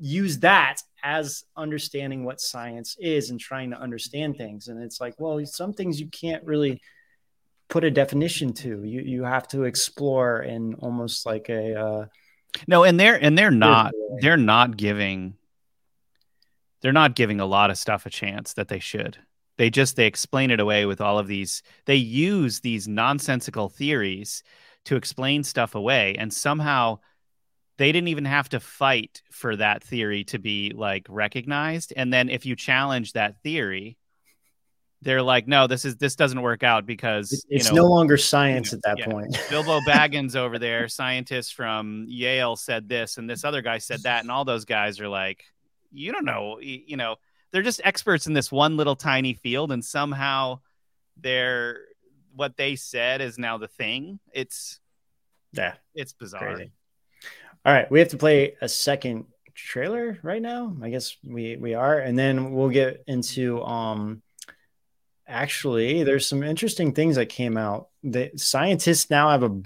use that as understanding what science is and trying to understand things. And it's like, well, some things you can't really put a definition to. You you have to explore in almost like a uh, no. And they're and they're not they're not giving they're not giving a lot of stuff a chance that they should. They just they explain it away with all of these. They use these nonsensical theories to explain stuff away, and somehow. They didn't even have to fight for that theory to be like recognized. And then if you challenge that theory, they're like, no, this is, this doesn't work out because it's you know, no longer science you know, at that yeah. point. Bilbo Baggins over there, scientist from Yale said this, and this other guy said that. And all those guys are like, you don't know, you, you know, they're just experts in this one little tiny field. And somehow they're, what they said is now the thing. It's yeah, it's bizarre. Crazy. All right, we have to play a second trailer right now. I guess we we are, and then we'll get into um. Actually, there's some interesting things that came out. The scientists now have a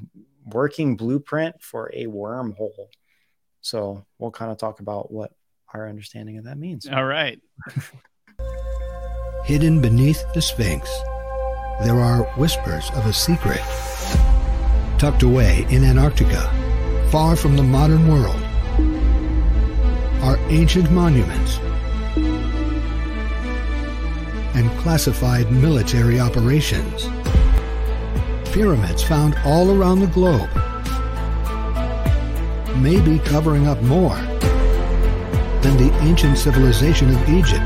working blueprint for a wormhole. So we'll kind of talk about what our understanding of that means. All right. Hidden beneath the Sphinx, there are whispers of a secret. Tucked away in Antarctica, far from the modern world, are ancient monuments and classified military operations. Pyramids found all around the globe, maybe covering up more than the ancient civilization of Egypt.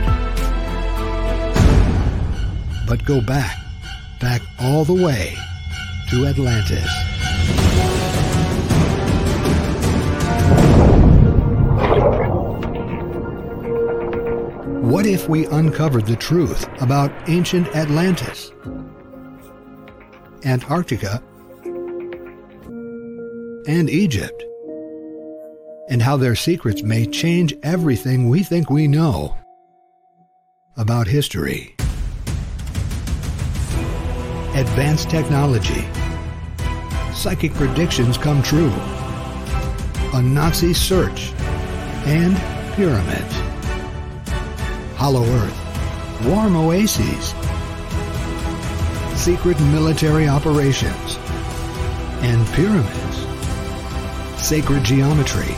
But go back, back all the way to Atlantis. What if we uncovered the truth about ancient Atlantis, Antarctica, and Egypt, and how their secrets may change everything we think we know about history? Advanced technology. Psychic predictions come true. A Nazi search. And pyramids. Hollow Earth. Warm oases. Secret military operations. And pyramids. Sacred geometry.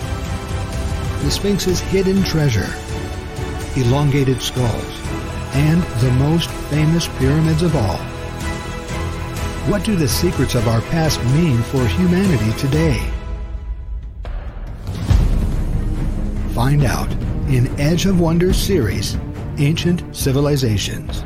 The Sphinx's hidden treasure. Elongated skulls. And the most famous pyramids of all. What do the secrets of our past mean for humanity today? Find out in Edge of Wonder series, Ancient Civilizations.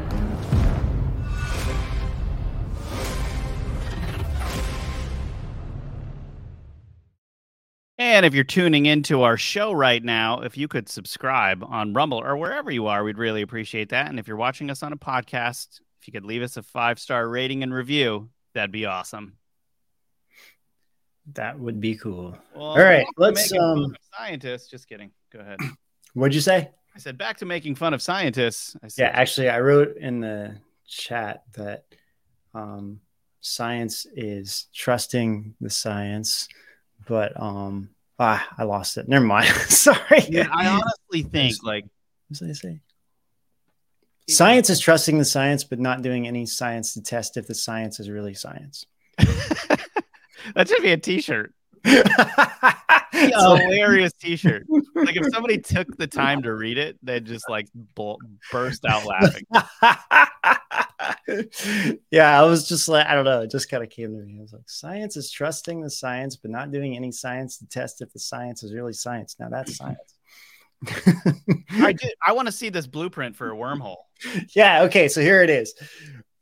And if you're tuning into our show right now, if you could subscribe on Rumble or wherever you are, we'd really appreciate that. And if you're watching us on a podcast, if you could leave us a five-star rating and review, that'd be awesome. That would be cool. Well, all right, let's um scientists. Just kidding. Go ahead. What'd you say? I said back to making fun of scientists. I said, yeah, actually, I wrote in the chat that um science is trusting the science, but um ah, I lost it. Never mind. Sorry. Yeah, I honestly think was, like what did I say? Science is trusting the science, but not doing any science to test if the science is really science. That should be a t-shirt. Be a hilarious t-shirt. Like if somebody took the time to read it, they'd just like bol- burst out laughing. Yeah, I was just like, I don't know. It just kind of came to me. I was like, science is trusting the science, but not doing any science to test if the science is really science. Now that's science. I did. I want to see this blueprint for a wormhole. Yeah. Okay. So here it is.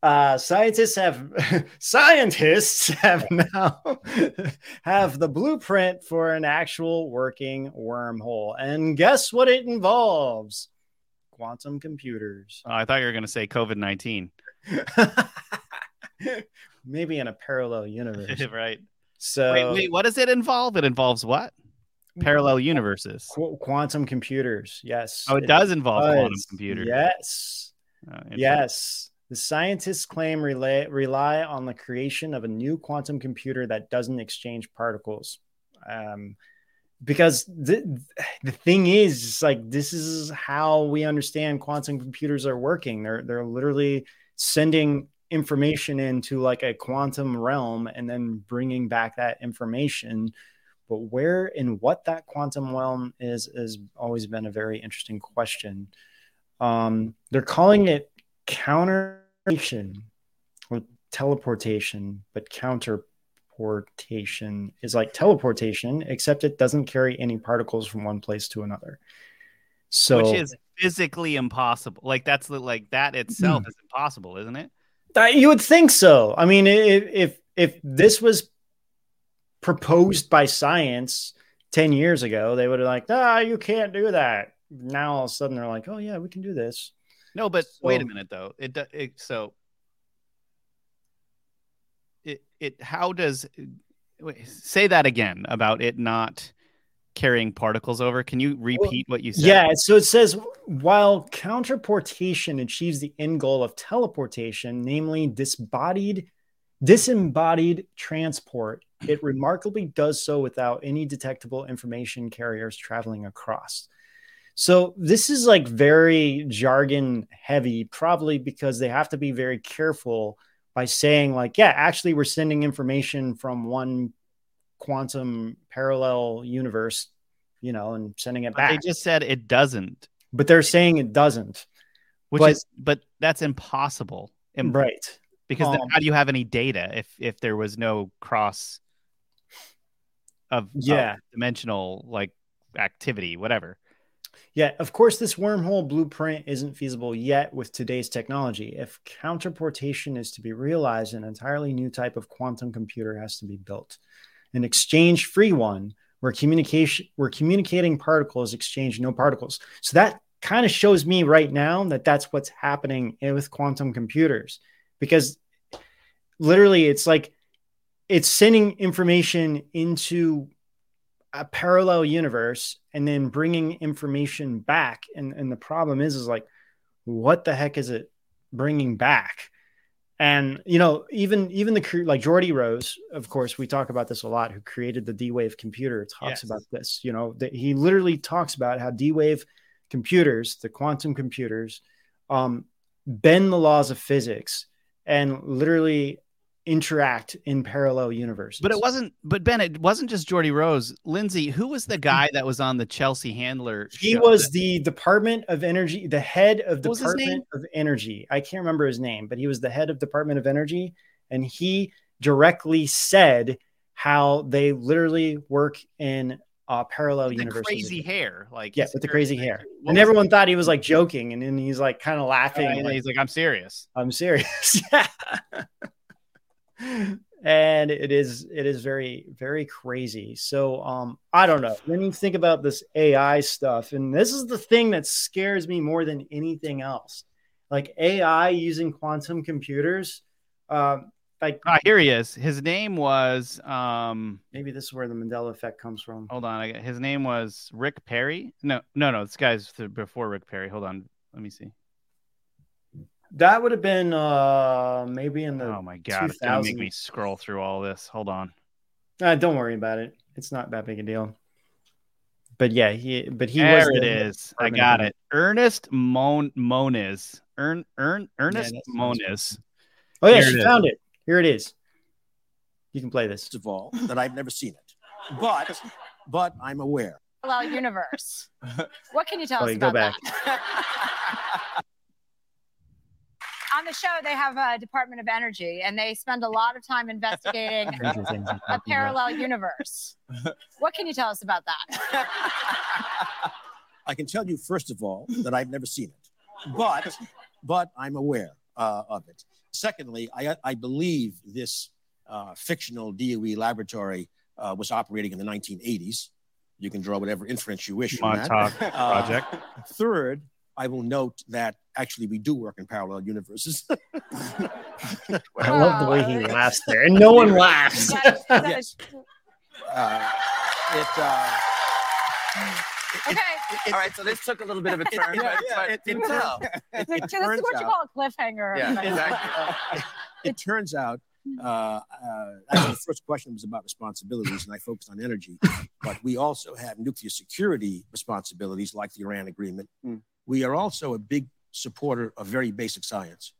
Uh, scientists have scientists have now have the blueprint for an actual working wormhole, and guess what it involves? Quantum computers. Oh, I thought you were going to say COVID nineteen. Maybe in a parallel universe, right? So, wait, wait, what does it involve? It involves what? Parallel universes. Qu- quantum computers, yes. Oh, it, it does involve does. quantum computers. Yes. Uh, yes. The scientists claim rely, rely on the creation of a new quantum computer that doesn't exchange particles. Um, because the, the thing is, it's like, this is how we understand quantum computers are working. They're, they're literally sending information into like a quantum realm and then bringing back that information. But where and what that quantum realm is, has always been a very interesting question. Um, they're calling it counterportation or teleportation, but counterportation is like teleportation, except it doesn't carry any particles from one place to another. So, which is physically impossible. Like that's the, like that itself mm. is impossible, isn't it? You would think so. I mean, if if if this was proposed by science ten years ago, they would have like, ah, you can't do that. Now all of a sudden they're like, oh yeah, we can do this. No, but so, wait a minute though. It, it so it how does wait, say that again about it not carrying particles over? Can you repeat well, what you said? Yeah, so it says, while counterportation achieves the end goal of teleportation, namely disembodied, disembodied transport, it remarkably does so without any detectable information carriers traveling across. So this is like very jargon heavy, probably because they have to be very careful by saying like, yeah, actually we're sending information from one quantum parallel universe, you know, and sending it back. But they just said it doesn't. But they're saying it doesn't. Which but, is, but that's impossible. Im- right. Because um, then how do you have any data if, if there was no cross of, yeah. of dimensional like activity, whatever. Yeah, of course, this wormhole blueprint isn't feasible yet with today's technology. If counterportation is to be realized, an entirely new type of quantum computer has to be built. An exchange-free one where communication, where communicating particles exchange no particles. So that kind of shows me right now that that's what's happening with quantum computers. Because literally, it's like it's sending information into a parallel universe and then bringing information back. And, and the problem is, is like, what the heck is it bringing back? And, you know, even, even the, like Jordy Rose, of course, we talk about this a lot, who created the D-Wave computer, talks yes. about this, you know, that he literally talks about how D-Wave computers, the quantum computers, um, bend the laws of physics and literally interact in parallel universes. But it wasn't, but Ben, it wasn't just Jordy Rose. Lindsay, who was the guy that was on the Chelsea Handler show? He was the Department of Energy, the head of what Department of Energy. I can't remember his name, but he was the head of Department of Energy. And he directly said how they literally work in uh, parallel with universes. The crazy hair. Like, yeah, with the crazy hair. And everyone that? thought he was like joking. And then he's like kind of laughing. Uh, and like, he's like, I'm serious. I'm serious. Yeah. And it is it is very, very crazy. So um I don't know. When you think about this A I stuff, and this is the thing that scares me more than anything else, like A I using quantum computers. Um like oh, here he is. His name was um maybe this is where the Mandela effect comes from. Hold on, I got, his name was Rick Perry. No, no, no, this guy's before Rick Perry. Hold on, let me see. That would have been uh, maybe in the oh my god, it's gonna make me scroll through all this. Hold on, uh, don't worry about it. It's not that big a deal. But yeah, he but he there was it the, is. I got it. Ernest Mon- Moniz. Ern Ern Ernest yeah, Moniz. Oh yeah, she found it. Here it is. You can play this. Of all that I've never seen it, but but I'm aware. Well, universe. What can you tell oh, us you about go back. that? On the show, they have a Department of Energy, and they spend a lot of time investigating a parallel universe. What can you tell us about that? I can tell you, first of all, that I've never seen it, but but I'm aware uh, of it. Secondly, I, I believe this uh, fictional D O E laboratory uh, was operating in the nineteen eighties. You can draw whatever inference you wish on that. Montauk project. Uh, third, I will note that actually we do work in parallel universes. Well, I love the way he laughs there, and no one laughs. That, that yes. uh, it, uh, it, okay. It, it, All right, so this took a little bit of a turn. Yeah, but, yeah, but it, it, no. it, it so turns out. This is what you call a cliffhanger. Yeah, exactly. uh, it, it turns out, uh, uh, actually the first question was about responsibilities, and I focused on energy. But we also have nuclear security responsibilities like the Iran agreement. Mm. We are also a big supporter of very basic science.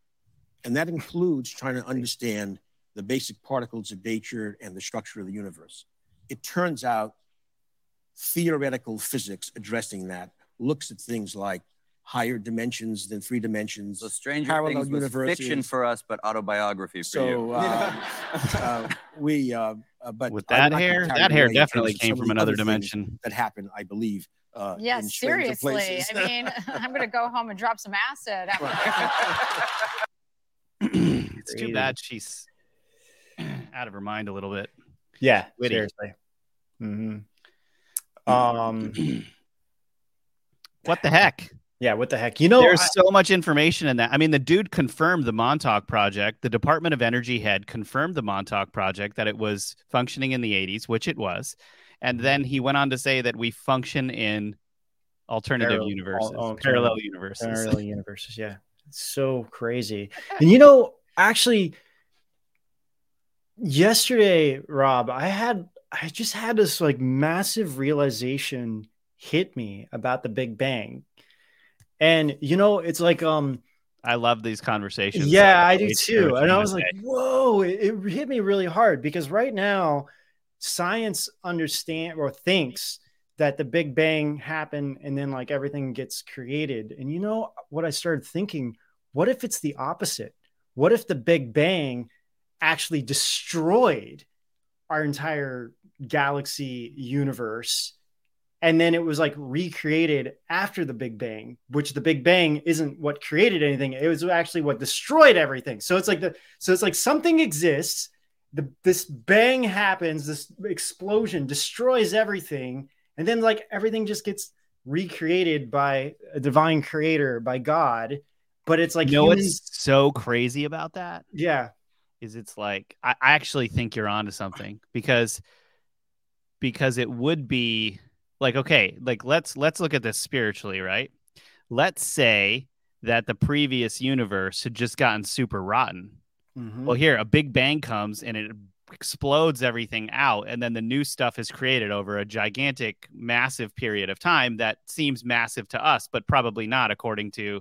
And that includes trying to understand the basic particles of nature and the structure of the universe. It turns out theoretical physics addressing that looks at things like higher dimensions than three dimensions. So Stranger Things was fiction for us, but autobiography for so, you. Um, uh, we, uh, uh, but With that hair, that hair definitely came from another dimension. That happened, I believe. Uh, yes, seriously. I mean, I'm going to go home and drop some acid. After it's too bad she's out of her mind a little bit. Yeah, Witty. seriously. Mm-hmm. Um, what the heck? Yeah, what the heck? You know, there's I, so much information in that. I mean, the dude confirmed the Montauk project. The Department of Energy head confirmed the Montauk project, that it was functioning in the eighties, which it was. And then he went on to say that we function in alternative parallel, universes, all, all parallel, parallel universes, parallel universes. Yeah, it's so crazy. And, you know, actually yesterday, Rob, I had I just had this like massive realization hit me about the Big Bang. And, you know, it's like, um, I love these conversations. Yeah, I do too. And I was like, whoa, it, it hit me really hard, because right now science understand or thinks that the Big Bang happened and then like everything gets created. And, you know, what I started thinking, what if it's the opposite? What if the Big Bang actually destroyed our entire galaxy universe? And then it was like recreated after the Big Bang, which the Big Bang isn't what created anything. It was actually what destroyed everything. So it's like the, so it's like something exists. The, this bang happens, this explosion destroys everything. And then like everything just gets recreated by a divine creator, by God. But it's like, you know, human... what's so crazy about that? Yeah. Is it's like, I, I actually think you're onto something, because, because it would be, like, okay, like let's let's look at this spiritually, right? Let's say that the previous universe had just gotten super rotten. Mm-hmm. Well, here, a Big Bang comes and it explodes everything out, and then the new stuff is created over a gigantic, massive period of time that seems massive to us, but probably not according to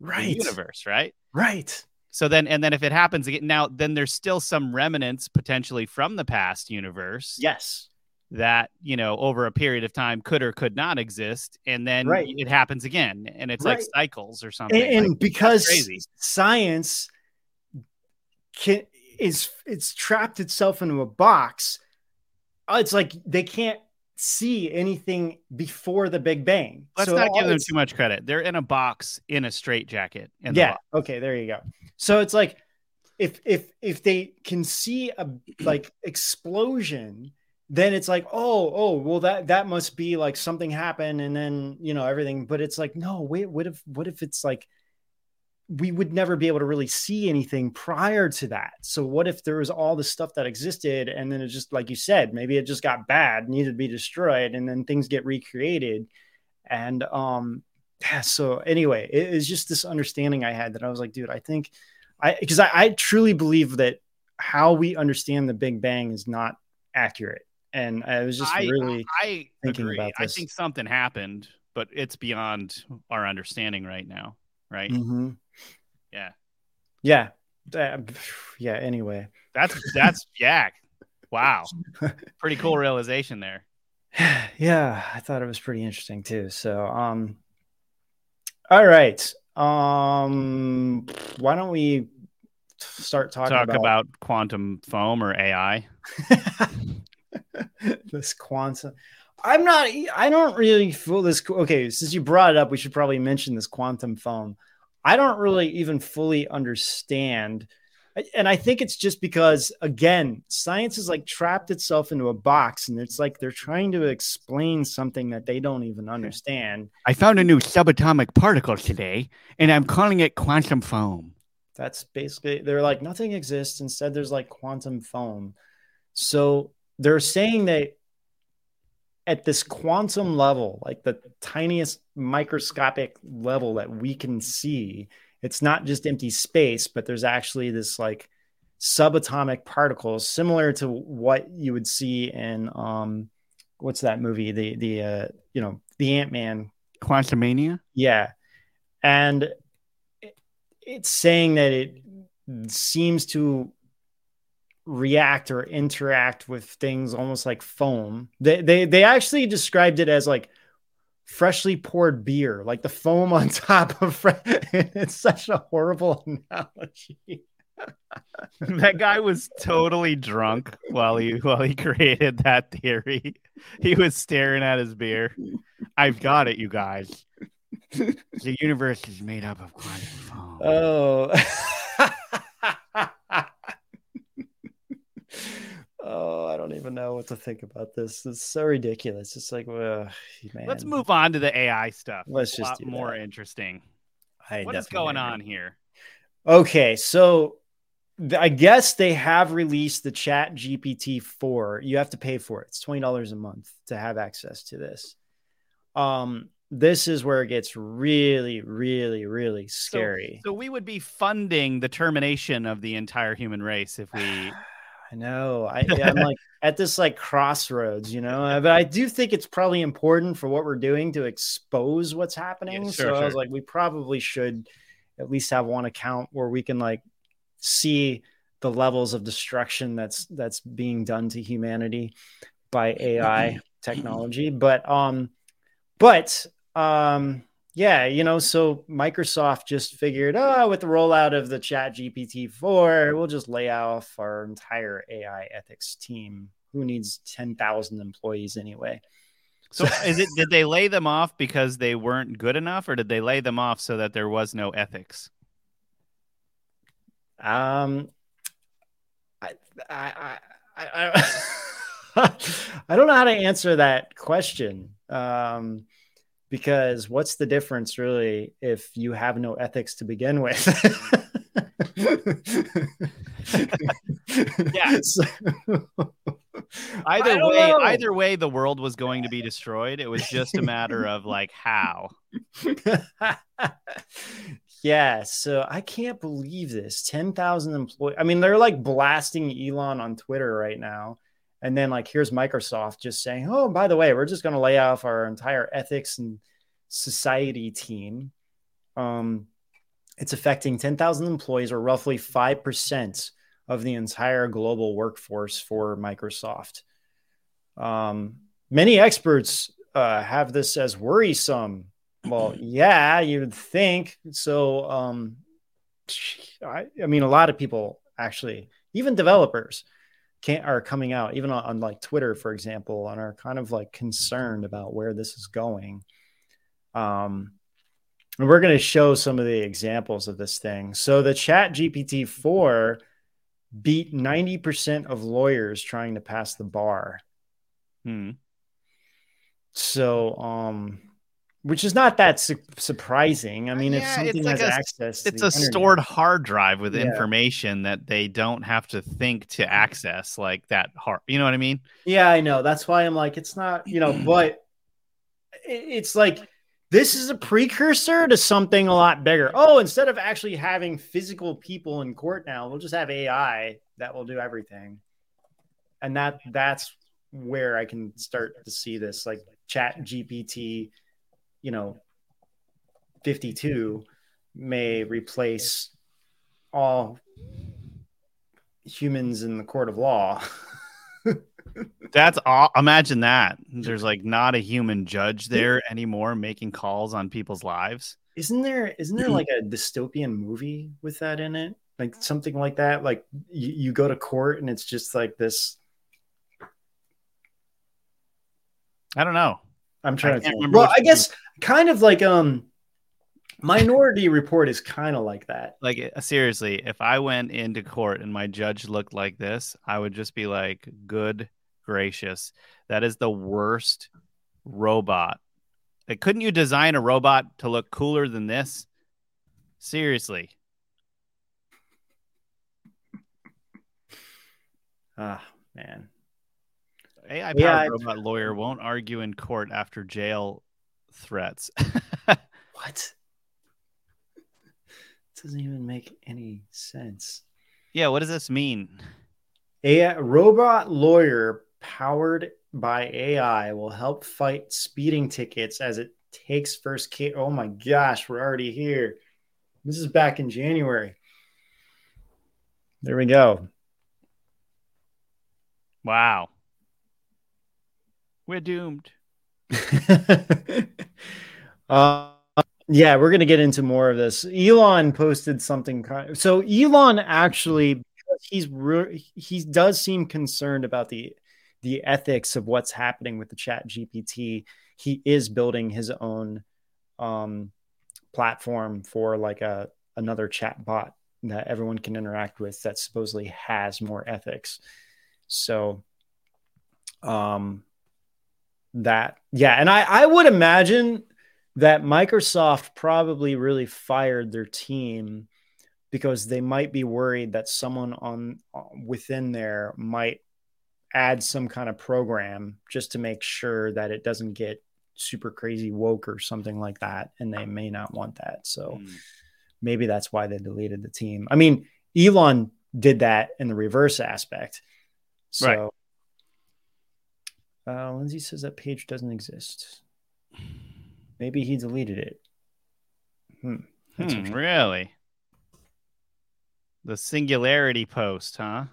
right. the universe, right? Right. So then, and then if it happens again, now then there's still some remnants potentially from the past universe. Yes. That, you know, over a period of time could or could not exist, and then right. it happens again, and it's right. like cycles or something. And, and like, because science can is it's trapped itself into a box. It's like they can't see anything before the Big Bang. Let's so not give them too much credit. They're in a box in a straitjacket. In yeah. The okay. There you go. So it's like if if if they can see a like explosion, then it's like, oh, oh, well, that that must be like something happened, and then, you know, everything. But it's like, no, wait, what if what if it's like we would never be able to really see anything prior to that? So what if there was all the stuff that existed, and then it just, like you said, maybe it just got bad, needed to be destroyed, and then things get recreated. And um, yeah, so anyway, it is just this understanding I had that I was like, dude, I think I because I, I truly believe that how we understand the Big Bang is not accurate. And I was just I, really I thinking agree. About this. I think something happened, but it's beyond our understanding right now, right? Mm-hmm. Yeah, yeah, uh, yeah. Anyway, that's that's yeah. Wow, pretty cool realization there. Yeah, I thought it was pretty interesting too. So, um, all right, um, why don't we start talking Talk about... about quantum foam or A I? This quantum, I'm not, I don't really feel this. Okay, since you brought it up, we should probably mention this quantum foam. I don't really even fully understand. And I think it's just because, again, science has like trapped itself into a box, and it's like they're trying to explain something that they don't even understand. I found a new subatomic particle today, and I'm calling it quantum foam. That's basically, they're like, nothing exists. Instead, there's like quantum foam. So they're saying that at this quantum level, like the tiniest microscopic level that we can see, it's not just empty space, but there's actually this like subatomic particles similar to what you would see in um, what's that movie? The the uh, you know the Ant-Man, Quantumania. Yeah, and it, it's saying that it seems to react or interact with things almost like foam. They they they actually described it as like freshly poured beer, like the foam on top of fre- It's such a horrible analogy. That guy was totally drunk while he while he created that theory. He was staring at his beer. I've got it, you guys. The universe is made up of quantum foam. Oh. even know what to think about this. It's so ridiculous. It's like, well, man. Let's move on to the A I stuff. Let's it's just a lot do more that. Interesting. I what is going agree. on here? Okay, so I guess they have released the Chat G P T four. You have to pay for it. It's twenty dollars a month to have access to this. Um, this is where it gets really, really, really scary. So, so we would be funding the termination of the entire human race if we... I know. I, I'm like at this like crossroads, you know, but I do think it's probably important for what we're doing to expose what's happening. Yeah, sure, so sure. I was like, we probably should at least have one account where we can like see the levels of destruction that's that's being done to humanity by A I technology. But um, but um, yeah, you know, so Microsoft just figured, oh, with the rollout of the Chat G P T four, we'll just lay off our entire A I ethics team. Who needs ten thousand employees anyway? So is it did they lay them off because they weren't good enough, or did they lay them off so that there was no ethics? Um, I, I, I, I, I don't know how to answer that question. Um, because what's the difference really if you have no ethics to begin with? Yeah. So, either way, know. either way, the world was going to be destroyed. It was just a matter of like how. Yeah, so I can't believe this. ten thousand employees. I mean, they're like blasting Elon on Twitter right now. And then like, here's Microsoft just saying, oh, by the way, we're just going to lay off our entire ethics and society team. Um, it's affecting ten thousand employees, or roughly five percent of the entire global workforce for Microsoft. Um, many experts uh, have this as worrisome. Well, yeah, you would think. So, um, I, I mean, a lot of people actually, even developers, can't are coming out, even on, on like Twitter, for example, and are kind of like concerned about where this is going. Um, and we're going to show some of the examples of this thing. So the Chat G P T four beat ninety percent of lawyers trying to pass the bar. Hmm. So, um, which is not that su- surprising. I mean, yeah, if something like has a, access to it's a internet, stored hard drive with yeah. information that they don't have to think to access, like that hard, you know what I mean? Yeah, I know. That's why I'm like, it's not, you know, but it's like, this is a precursor to something a lot bigger. Oh, instead of actually having physical people in court now, we'll just have A I that will do everything. And that that's where I can start to see this, like Chat G P T, you know, fifty-two may replace all humans in the court of law. That's all. Imagine that. There's like not a human judge there anymore making calls on people's lives. Isn't there, isn't there like a dystopian movie with that in it? Like something like that. Like you, you go to court and it's just like this. I don't know. I'm trying to think. Well, I guess kind of like um, Minority Report is kind of like that. Like, seriously, if I went into court and my judge looked like this, I would just be like, good gracious, that is the worst robot. Like, couldn't you design a robot to look cooler than this? Seriously. Ah, man. A I-powered yeah, robot lawyer won't argue in court after jail threats. What? This doesn't even make any sense. Yeah, what does this mean? A robot lawyer powered by A I will help fight speeding tickets as it takes first case. Oh my gosh, we're already here. This is back in January. There we go. Wow. We're doomed. uh, yeah, we're going to get into more of this. Elon posted something. Kind of, so Elon actually, he's re- he does seem concerned about the the ethics of what's happening with the Chat G P T. He is building his own um, platform for like a another chat bot that everyone can interact with that supposedly has more ethics. So um, that. Yeah. And I, I would imagine that Microsoft probably really fired their team because they might be worried that someone on within there might add some kind of program just to make sure that it doesn't get super crazy woke or something like that. And they may not want that. So mm. maybe that's why they deleted the team. I mean, Elon did that in the reverse aspect. So right. uh, Lindsay says that page doesn't exist. Maybe he deleted it. Hmm. That's hmm, really? The singularity post, huh?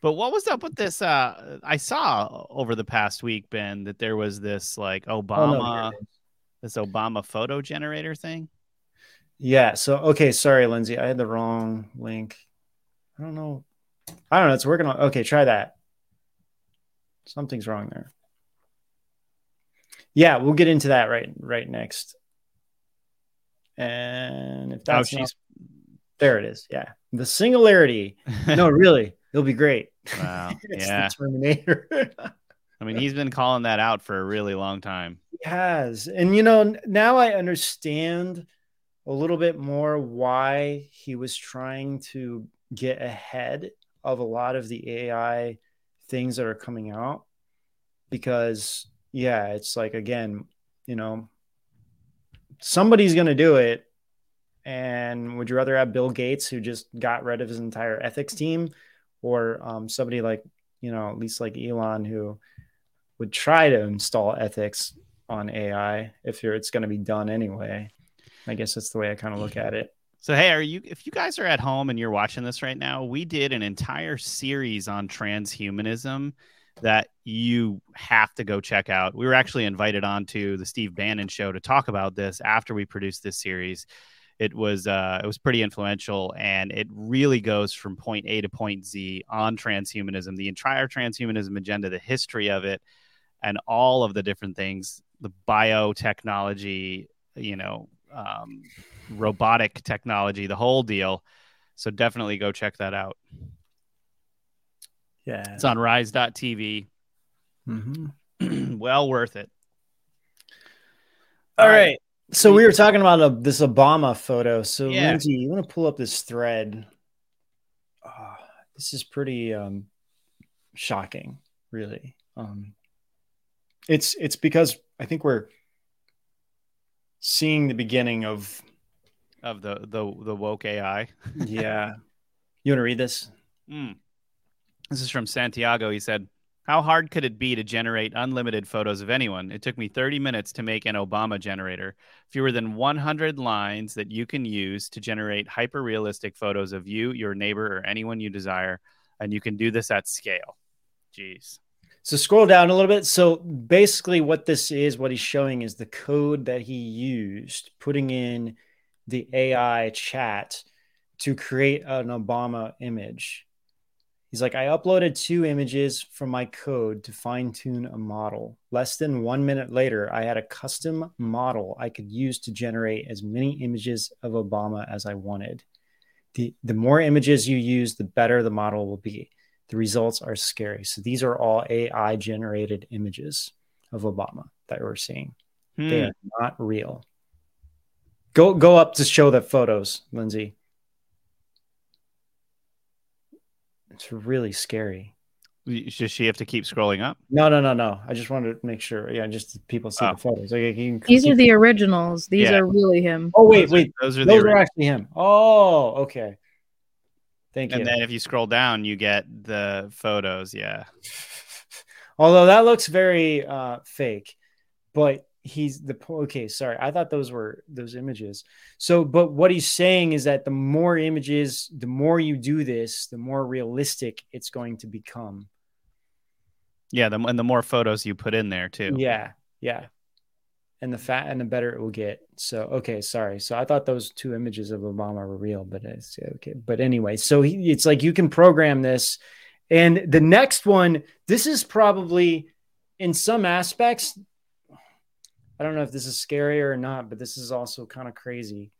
But what was up with this? Uh, I saw over the past week, Ben, that there was this like Obama, oh, no, this Obama photo generator thing. Yeah. So, okay. Sorry, Lindsay. I had the wrong link. I don't know. I don't know. It's working on. Okay. Try that. Something's wrong there. Yeah. We'll get into that right, right next. And if that's oh, she's... not... there it is. Yeah. The singularity. No, really. It'll be great. Wow. Yeah. The Terminator. I mean, he's been calling that out for a really long time. He has. And, you know, now I understand a little bit more why he was trying to get ahead of a lot of the A I things that are coming out. Because, yeah, it's like, again, you know, somebody's going to do it. And would you rather have Bill Gates, who just got rid of his entire ethics team, or um, somebody like, you know, at least like Elon, who would try to install ethics on A I if you're, it's going to be done anyway? I guess that's the way I kind of look at it. So, hey, are you, if you guys are at home and you're watching this right now, we did an entire series on transhumanism that you have to go check out. We were actually invited on to the Steve Bannon show to talk about this after we produced this series. It was uh, it was pretty influential, and it really goes from point A to point Z on transhumanism, the entire transhumanism agenda, the history of it, and all of the different things, the biotechnology, you know, um, robotic technology, the whole deal. So definitely go check that out. Yeah. It's on rise dot t v. Mm-hmm. Well worth it. All, all right. right. So we were talking about a, this Obama photo. So yeah. Lindsay, you want to pull up this thread? Oh, this is pretty um, shocking, really. Um, it's it's because I think we're seeing the beginning of of the the, the woke A I. Yeah, you want to read this? Mm. This is from Santiago. He said, "How hard could it be to generate unlimited photos of anyone? It took me thirty minutes to make an Obama generator. Fewer than one hundred lines that you can use to generate hyper-realistic photos of you, your neighbor, or anyone you desire. And you can do this at scale." Jeez. So scroll down a little bit. So basically what this is, what he's showing is the code that he used, putting in the A I chat to create an Obama image. He's like, "I uploaded two images from my code to fine-tune a model. Less than one minute later, I had a custom model I could use to generate as many images of Obama as I wanted. The, the more images you use, the better the model will be. The results are scary." So these are all A I-generated images of Obama that we're seeing. Hmm. They are not real. Go, go up to show the photos, Lindsay. It's really scary. Does she have to keep scrolling up? No, no, no, no. I just wanted to make sure. Yeah, just people see oh. the photos. Like, you can These keep... are the originals. These yeah. are really him. Oh, wait, those wait. Are, those are, those the are actually him. Oh, okay. Thank and you. And then if you scroll down, you get the photos. Yeah. Although that looks very uh, fake, but he's the okay. Sorry, I thought those were those images. So, but what he's saying is that the more images, the more you do this, the more realistic it's going to become. Yeah, the, and the more photos you put in there too. Yeah, yeah, and the fat and the better it will get. So, okay, sorry. So I thought those two images of Obama were real, but it's okay. But anyway, so he, it's like you can program this, and the next one. This is probably in some aspects. I don't know if this is scary or not, but this is also kind of crazy.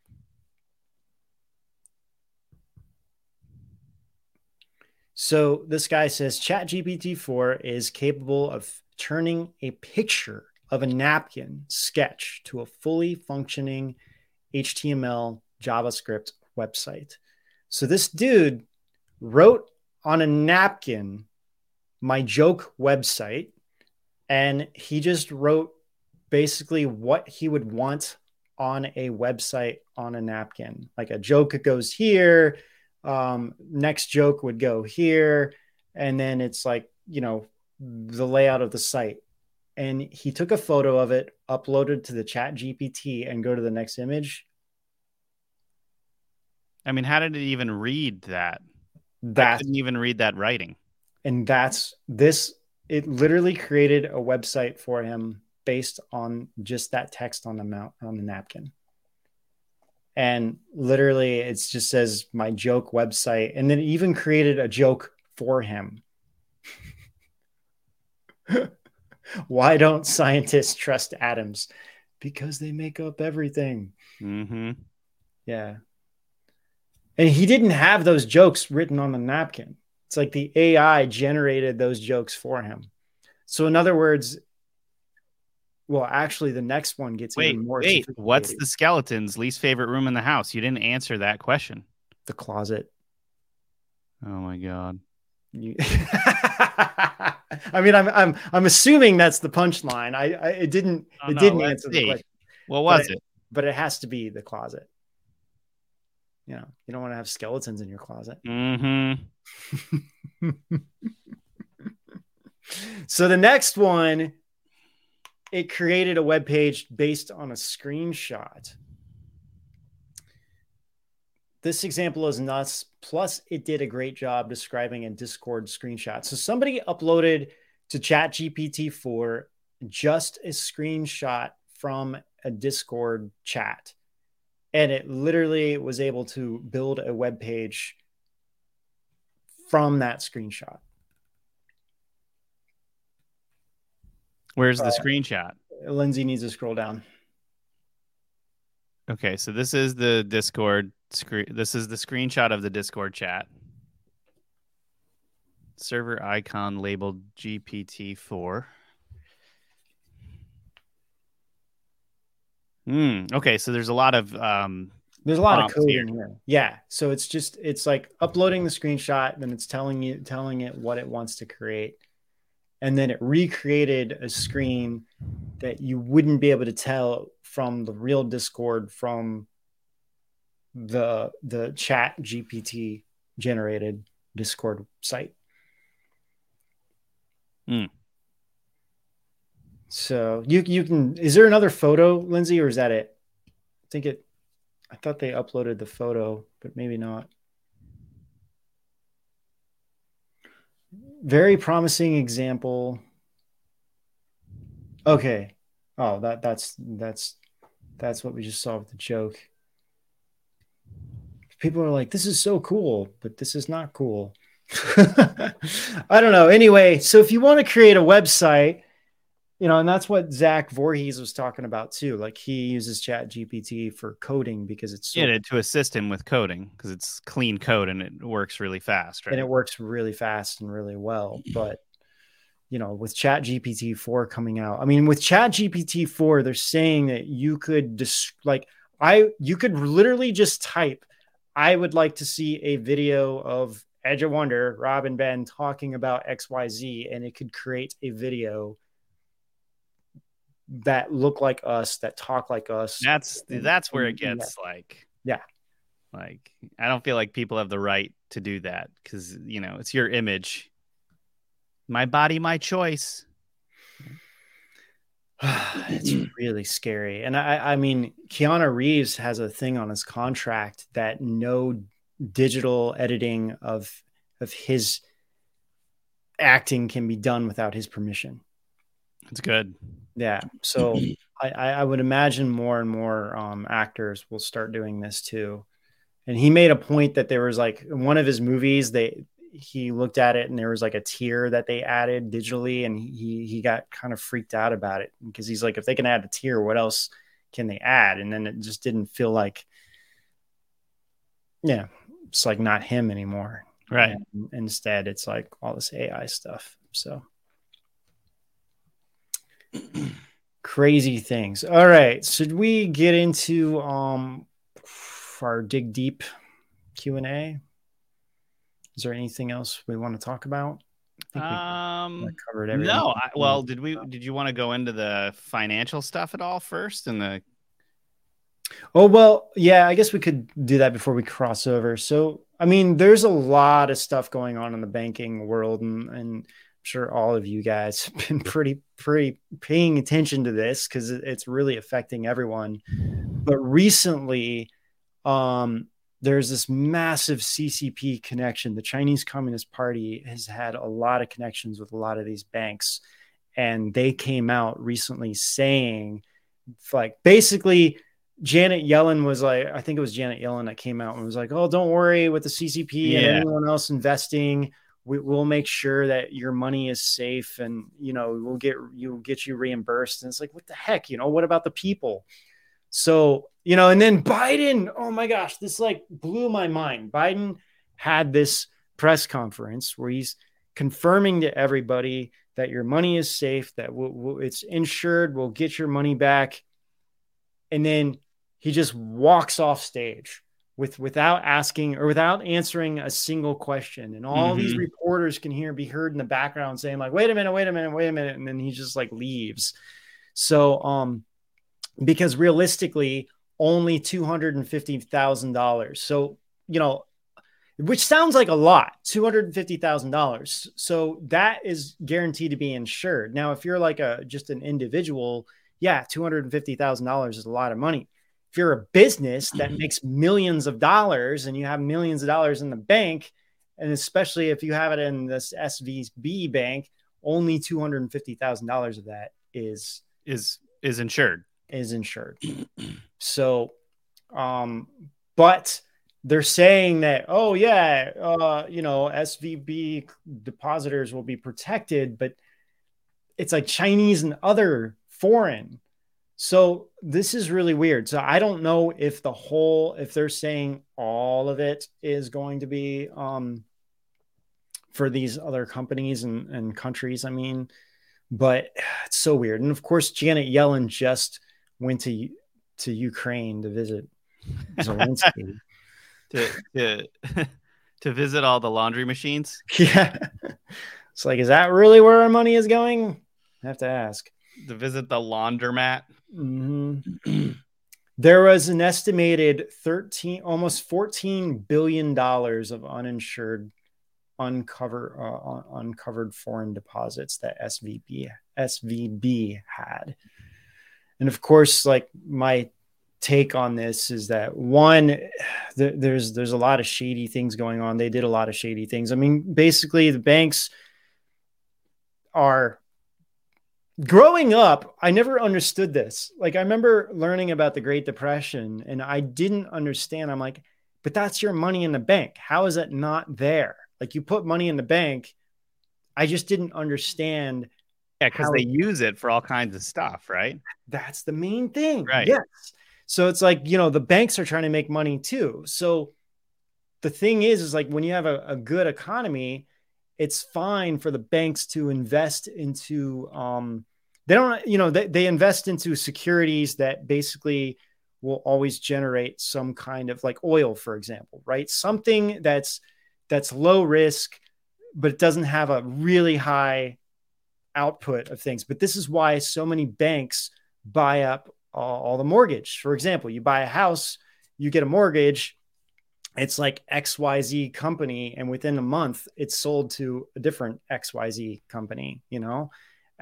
So this guy says ChatGPT four is capable of turning a picture of a napkin sketch to a fully functioning H T M L JavaScript website. So this dude wrote on a napkin my joke website, and he just wrote basically what he would want on a website on a napkin. Like a joke goes here, um, next joke would go here, and then it's like, you know, the layout of the site. And he took a photo of it, uploaded to the ChatGPT, and go to the next image. I mean, how did it even read that? That I couldn't even read that writing. And that's this. It literally created a website for him based on just that text on the mount, on the napkin. And literally, it just says my joke website. And then it even created a joke for him. Why don't scientists trust atoms? Because they make up everything. Mm-hmm. Yeah. And he didn't have those jokes written on the napkin. It's like the A I generated those jokes for him. So in other words, well, actually the next one gets wait, even more. Wait, what's the skeleton's least favorite room in the house? You didn't answer that question. The closet. Oh my God. You... I mean, I'm, I'm, I'm assuming that's the punchline. I, I it didn't, oh, it no, didn't answer see. the question. What was but it? it? But it has to be the closet. You know, you don't want to have skeletons in your closet. Mm-hmm. So the next one, it created a web page based on a screenshot. This example is nuts. Plus, it did a great job describing a Discord screenshot. So somebody uploaded to ChatGPT four just a screenshot from a Discord chat. And it literally was able to build a web page from that screenshot. Where's the uh, screenshot? Lindsay needs to scroll down. Okay, so this is the Discord screen. This is the screenshot of the Discord chat. Server icon labeled G P T four. Mm, okay, so there's a lot of um, there's a lot of code here. in here. Yeah, so it's just it's like uploading the screenshot, then it's telling you telling it what it wants to create, and then it recreated a screen that you wouldn't be able to tell from the real Discord from the the ChatGPT generated Discord site. Hmm. So you you can, is there another photo, Lindsay, or is that it? I think it, I thought they uploaded the photo, but maybe not. Very promising example. Okay. Oh, that that's, that's, that's what we just saw with the joke. People are like, this is so cool, but this is not cool. I don't know. Anyway, so if you want to create a website, you know, and that's what Zach Voorhees was talking about too. Like he uses ChatGPT for coding because it's so- yeah, to assist him with coding because it's clean code and it works really fast, right? And it works really fast and really well. But you know, with ChatGPT four coming out, I mean, with ChatGPT four, they're saying that you could just dis- like I, you could literally just type, "I would like to see a video of Edge of Wonder, Rob and Ben talking about X Y Z," and it could create a video that look like us, that talk like us. That's that's where it gets yeah. like, yeah, like I don't feel like people have the right to do that because you know it's your image, my body, my choice. It's really scary, and I, I mean, Keanu Reeves has a thing on his contract that no digital editing of of his acting can be done without his permission. That's good. Yeah. So I, I would imagine more and more um, actors will start doing this too. And he made a point that there was like in one of his movies, they, he looked at it and there was like a tear that they added digitally. And he, he got kind of freaked out about it because he's like, if they can add a tear, what else can they add? And then it just didn't feel like, yeah, it's like not him anymore. Right. And instead, it's like all this A I stuff. So crazy things. All right. Should we get into um our dig deep Q and A? Is there anything else we want to talk about? I um we covered everything. No, I, well, did we did you want to go into the financial stuff at all first and the Oh, well, yeah, I guess we could do that before we cross over. So, I mean, there's a lot of stuff going on in the banking world, and, and I'm sure all of you guys have been pretty, pretty paying attention to this because it's really affecting everyone. But recently, um, there's this massive C C P connection. The Chinese Communist Party has had a lot of connections with a lot of these banks, and they came out recently saying, like, basically, Janet Yellen was like, I think it was Janet Yellen that came out and was like, oh, don't worry with the C C P yeah. and anyone else investing. We, we'll make sure that your money is safe, and, you know, we'll get you get you reimbursed. And it's like, what the heck? You know, what about the people? So, you know, and then Biden, oh, my gosh, this like blew my mind. Biden had this press conference where he's confirming to everybody that your money is safe, that we'll, we'll, it's insured. We'll get your money back. And then he just walks off stage with without asking or without answering a single question. And all mm-hmm. these reporters can hear be heard in the background saying like, wait a minute, wait a minute, wait a minute. And then he just like leaves. So um, because realistically, only two hundred fifty thousand dollars. So, you know, which sounds like a lot, two hundred fifty thousand dollars. So that is guaranteed to be insured. Now, if you're like a just an individual, yeah, two hundred fifty thousand dollars is a lot of money. If you're a business that makes millions of dollars and you have millions of dollars in the bank, and especially if you have it in this S V B bank, only two hundred fifty thousand dollars of that is is is insured. Is insured. So, um, but they're saying that, oh yeah, uh, you know, S V B depositors will be protected, but it's like Chinese and other foreign. So this is really weird. So I don't know if the whole, if they're saying all of it is going to be um, for these other companies and, and countries, I mean, but it's so weird. And of course, Janet Yellen just went to to Ukraine to visit Zelensky. to, to, to visit all the laundry machines? Yeah. It's like, is that really where our money is going? I have to ask. To visit the laundromat. Mm-hmm. There was an estimated thirteen, almost fourteen billion dollars of uninsured, uncover, uh, uncovered foreign deposits that S V B S V B had. And of course, like my take on this is that one, th- there's there's a lot of shady things going on. They did a lot of shady things. I mean, basically, the banks are. Growing up, I never understood this. Like, I remember learning about the Great Depression, and I didn't understand. I'm like, but that's your money in the bank. How is that not there? Like, you put money in the bank. I just didn't understand. Yeah, because they use it for all kinds of stuff, right? That's the main thing. Right. Yes. So it's like, you know, the banks are trying to make money too. So the thing is, is like when you have a, a good economy, it's fine for the banks to invest into, um, they don't, you know, they, they invest into securities that basically will always generate some kind of like oil, for example, right? Something that's, that's low risk, but it doesn't have a really high output of things. But this is why so many banks buy up all, all the mortgage. For example, you buy a house, you get a mortgage, it's like X Y Z company. And within a month, it's sold to a different X Y Z company, you know?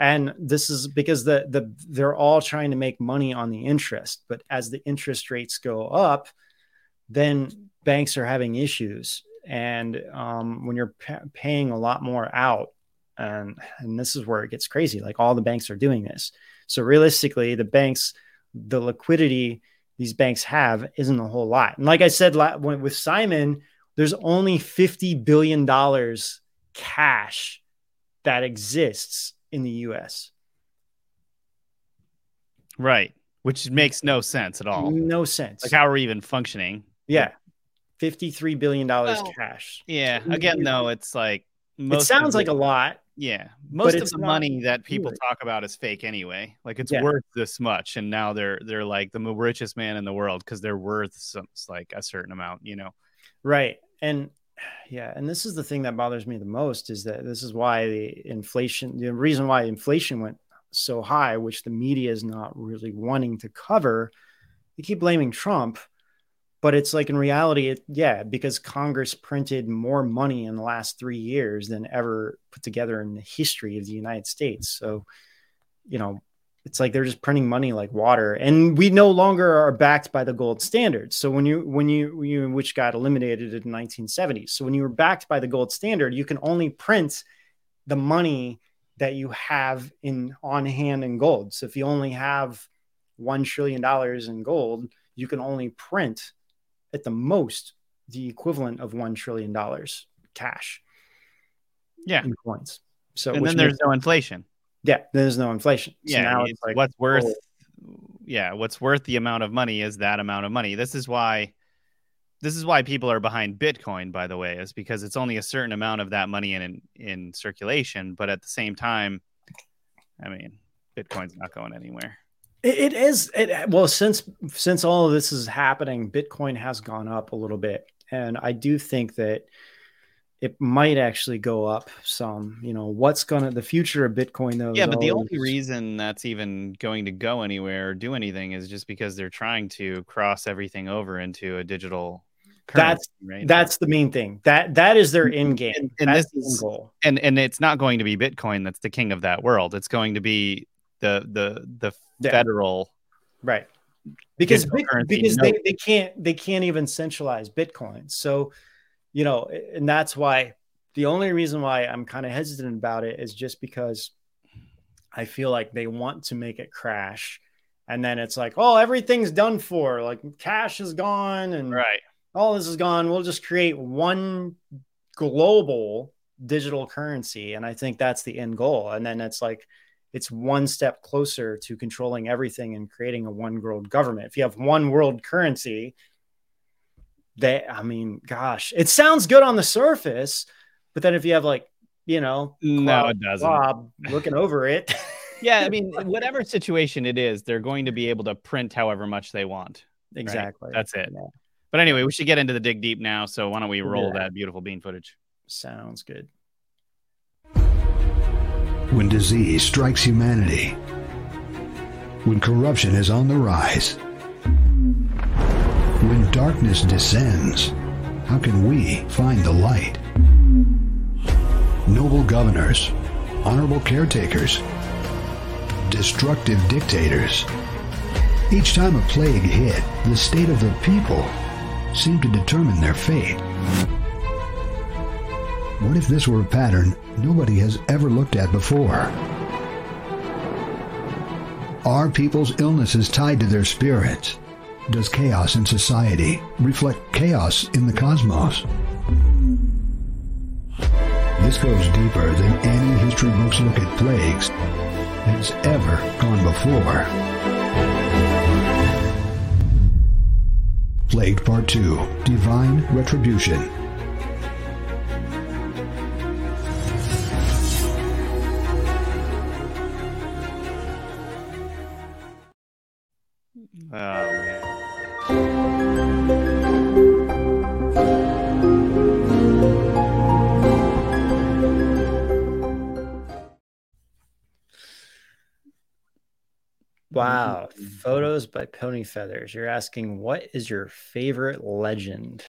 And this is because the, the, they're all trying to make money on the interest, but as the interest rates go up, then banks are having issues. And um, when you're pa- paying a lot more out, and, and this is where it gets crazy, like all the banks are doing this. So realistically, the banks, the liquidity these banks have isn't a whole lot. And like I said, with Simon, there's only fifty billion dollars cash that exists in the U S. Right. Which makes no sense at all. No sense. Like how we're even functioning. Yeah. fifty-three billion dollars well, cash. Yeah. Again, though, it's like most it sounds like the, a lot. Yeah. Most of the money that people good. talk about is fake anyway. Like it's yeah. worth this much. And now they're they're like the richest man in the world because they're worth some like a certain amount, you know. Right. And yeah, and this is the thing that bothers me the most is that this is why the inflation, the reason why inflation went so high, which the media is not really wanting to cover. They keep blaming Trump, but it's like in reality, it, yeah, because Congress printed more money in the last three years than ever put together in the history of the United States. So, you know, it's like they're just printing money like water, and we no longer are backed by the gold standard. So when you when you, you which got eliminated in the nineteen seventies, so when you were backed by the gold standard, you can only print the money that you have in on hand in gold. So if you only have one trillion dollars in gold, you can only print at the most the equivalent of one trillion dollars cash. Yeah. In coins. So, and then there's no inflation. Yeah. There's no inflation. So yeah. Now it's it's like, what's worth. Oh. Yeah. What's worth the amount of money is that amount of money. This is why, this is why people are behind Bitcoin, by the way, is because it's only a certain amount of that money in, in, in circulation. But at the same time, I mean, Bitcoin's not going anywhere. It is it well since since all of this is happening, Bitcoin has gone up a little bit, and I do think that it might actually go up some. You know, what's gonna the future of Bitcoin though? Yeah, but the only reason that's even going to go anywhere or do anything is just because they're trying to cross everything over into a digital currency. That's right that's now. the main thing. That that is their end game. And, and that's this is, goal. And and it's not going to be Bitcoin that's the king of that world. It's going to be the the the Yeah. federal right because because no. they, they can't they can't even centralize Bitcoin, so you know, and that's why the only reason why I'm kind of hesitant about it is just because I feel like they want to make it crash, and then it's like, oh, everything's done for, like cash is gone and right all this is gone, we'll just create one global digital currency. And I think that's the end goal, and then it's like it's one step closer to controlling everything and creating a one world government. If you have one world currency, that, I mean, gosh, it sounds good on the surface, but then if you have like, you know, no, Bob, it doesn't. Bob looking over it. Yeah. I mean, whatever situation it is, they're going to be able to print however much they want. Exactly. Right? That's it. Yeah. But anyway, we should get into the dig deep now. So why don't we roll yeah. that beautiful bean footage? Sounds good. When disease strikes humanity, when corruption is on the rise, when darkness descends, how can we find the light? Noble governors, honorable caretakers, destructive dictators. Each time a plague hit, the state of the people seemed to determine their fate. What if this were a pattern nobody has ever looked at before? Are people's illnesses tied to their spirits? Does chaos in society reflect chaos in the cosmos? This goes deeper than any history book's look at plagues has ever gone before. Plague Part two, Divine Retribution. Oh, man. Wow. Photos by Pony Feathers. You're asking, what is your favorite legend?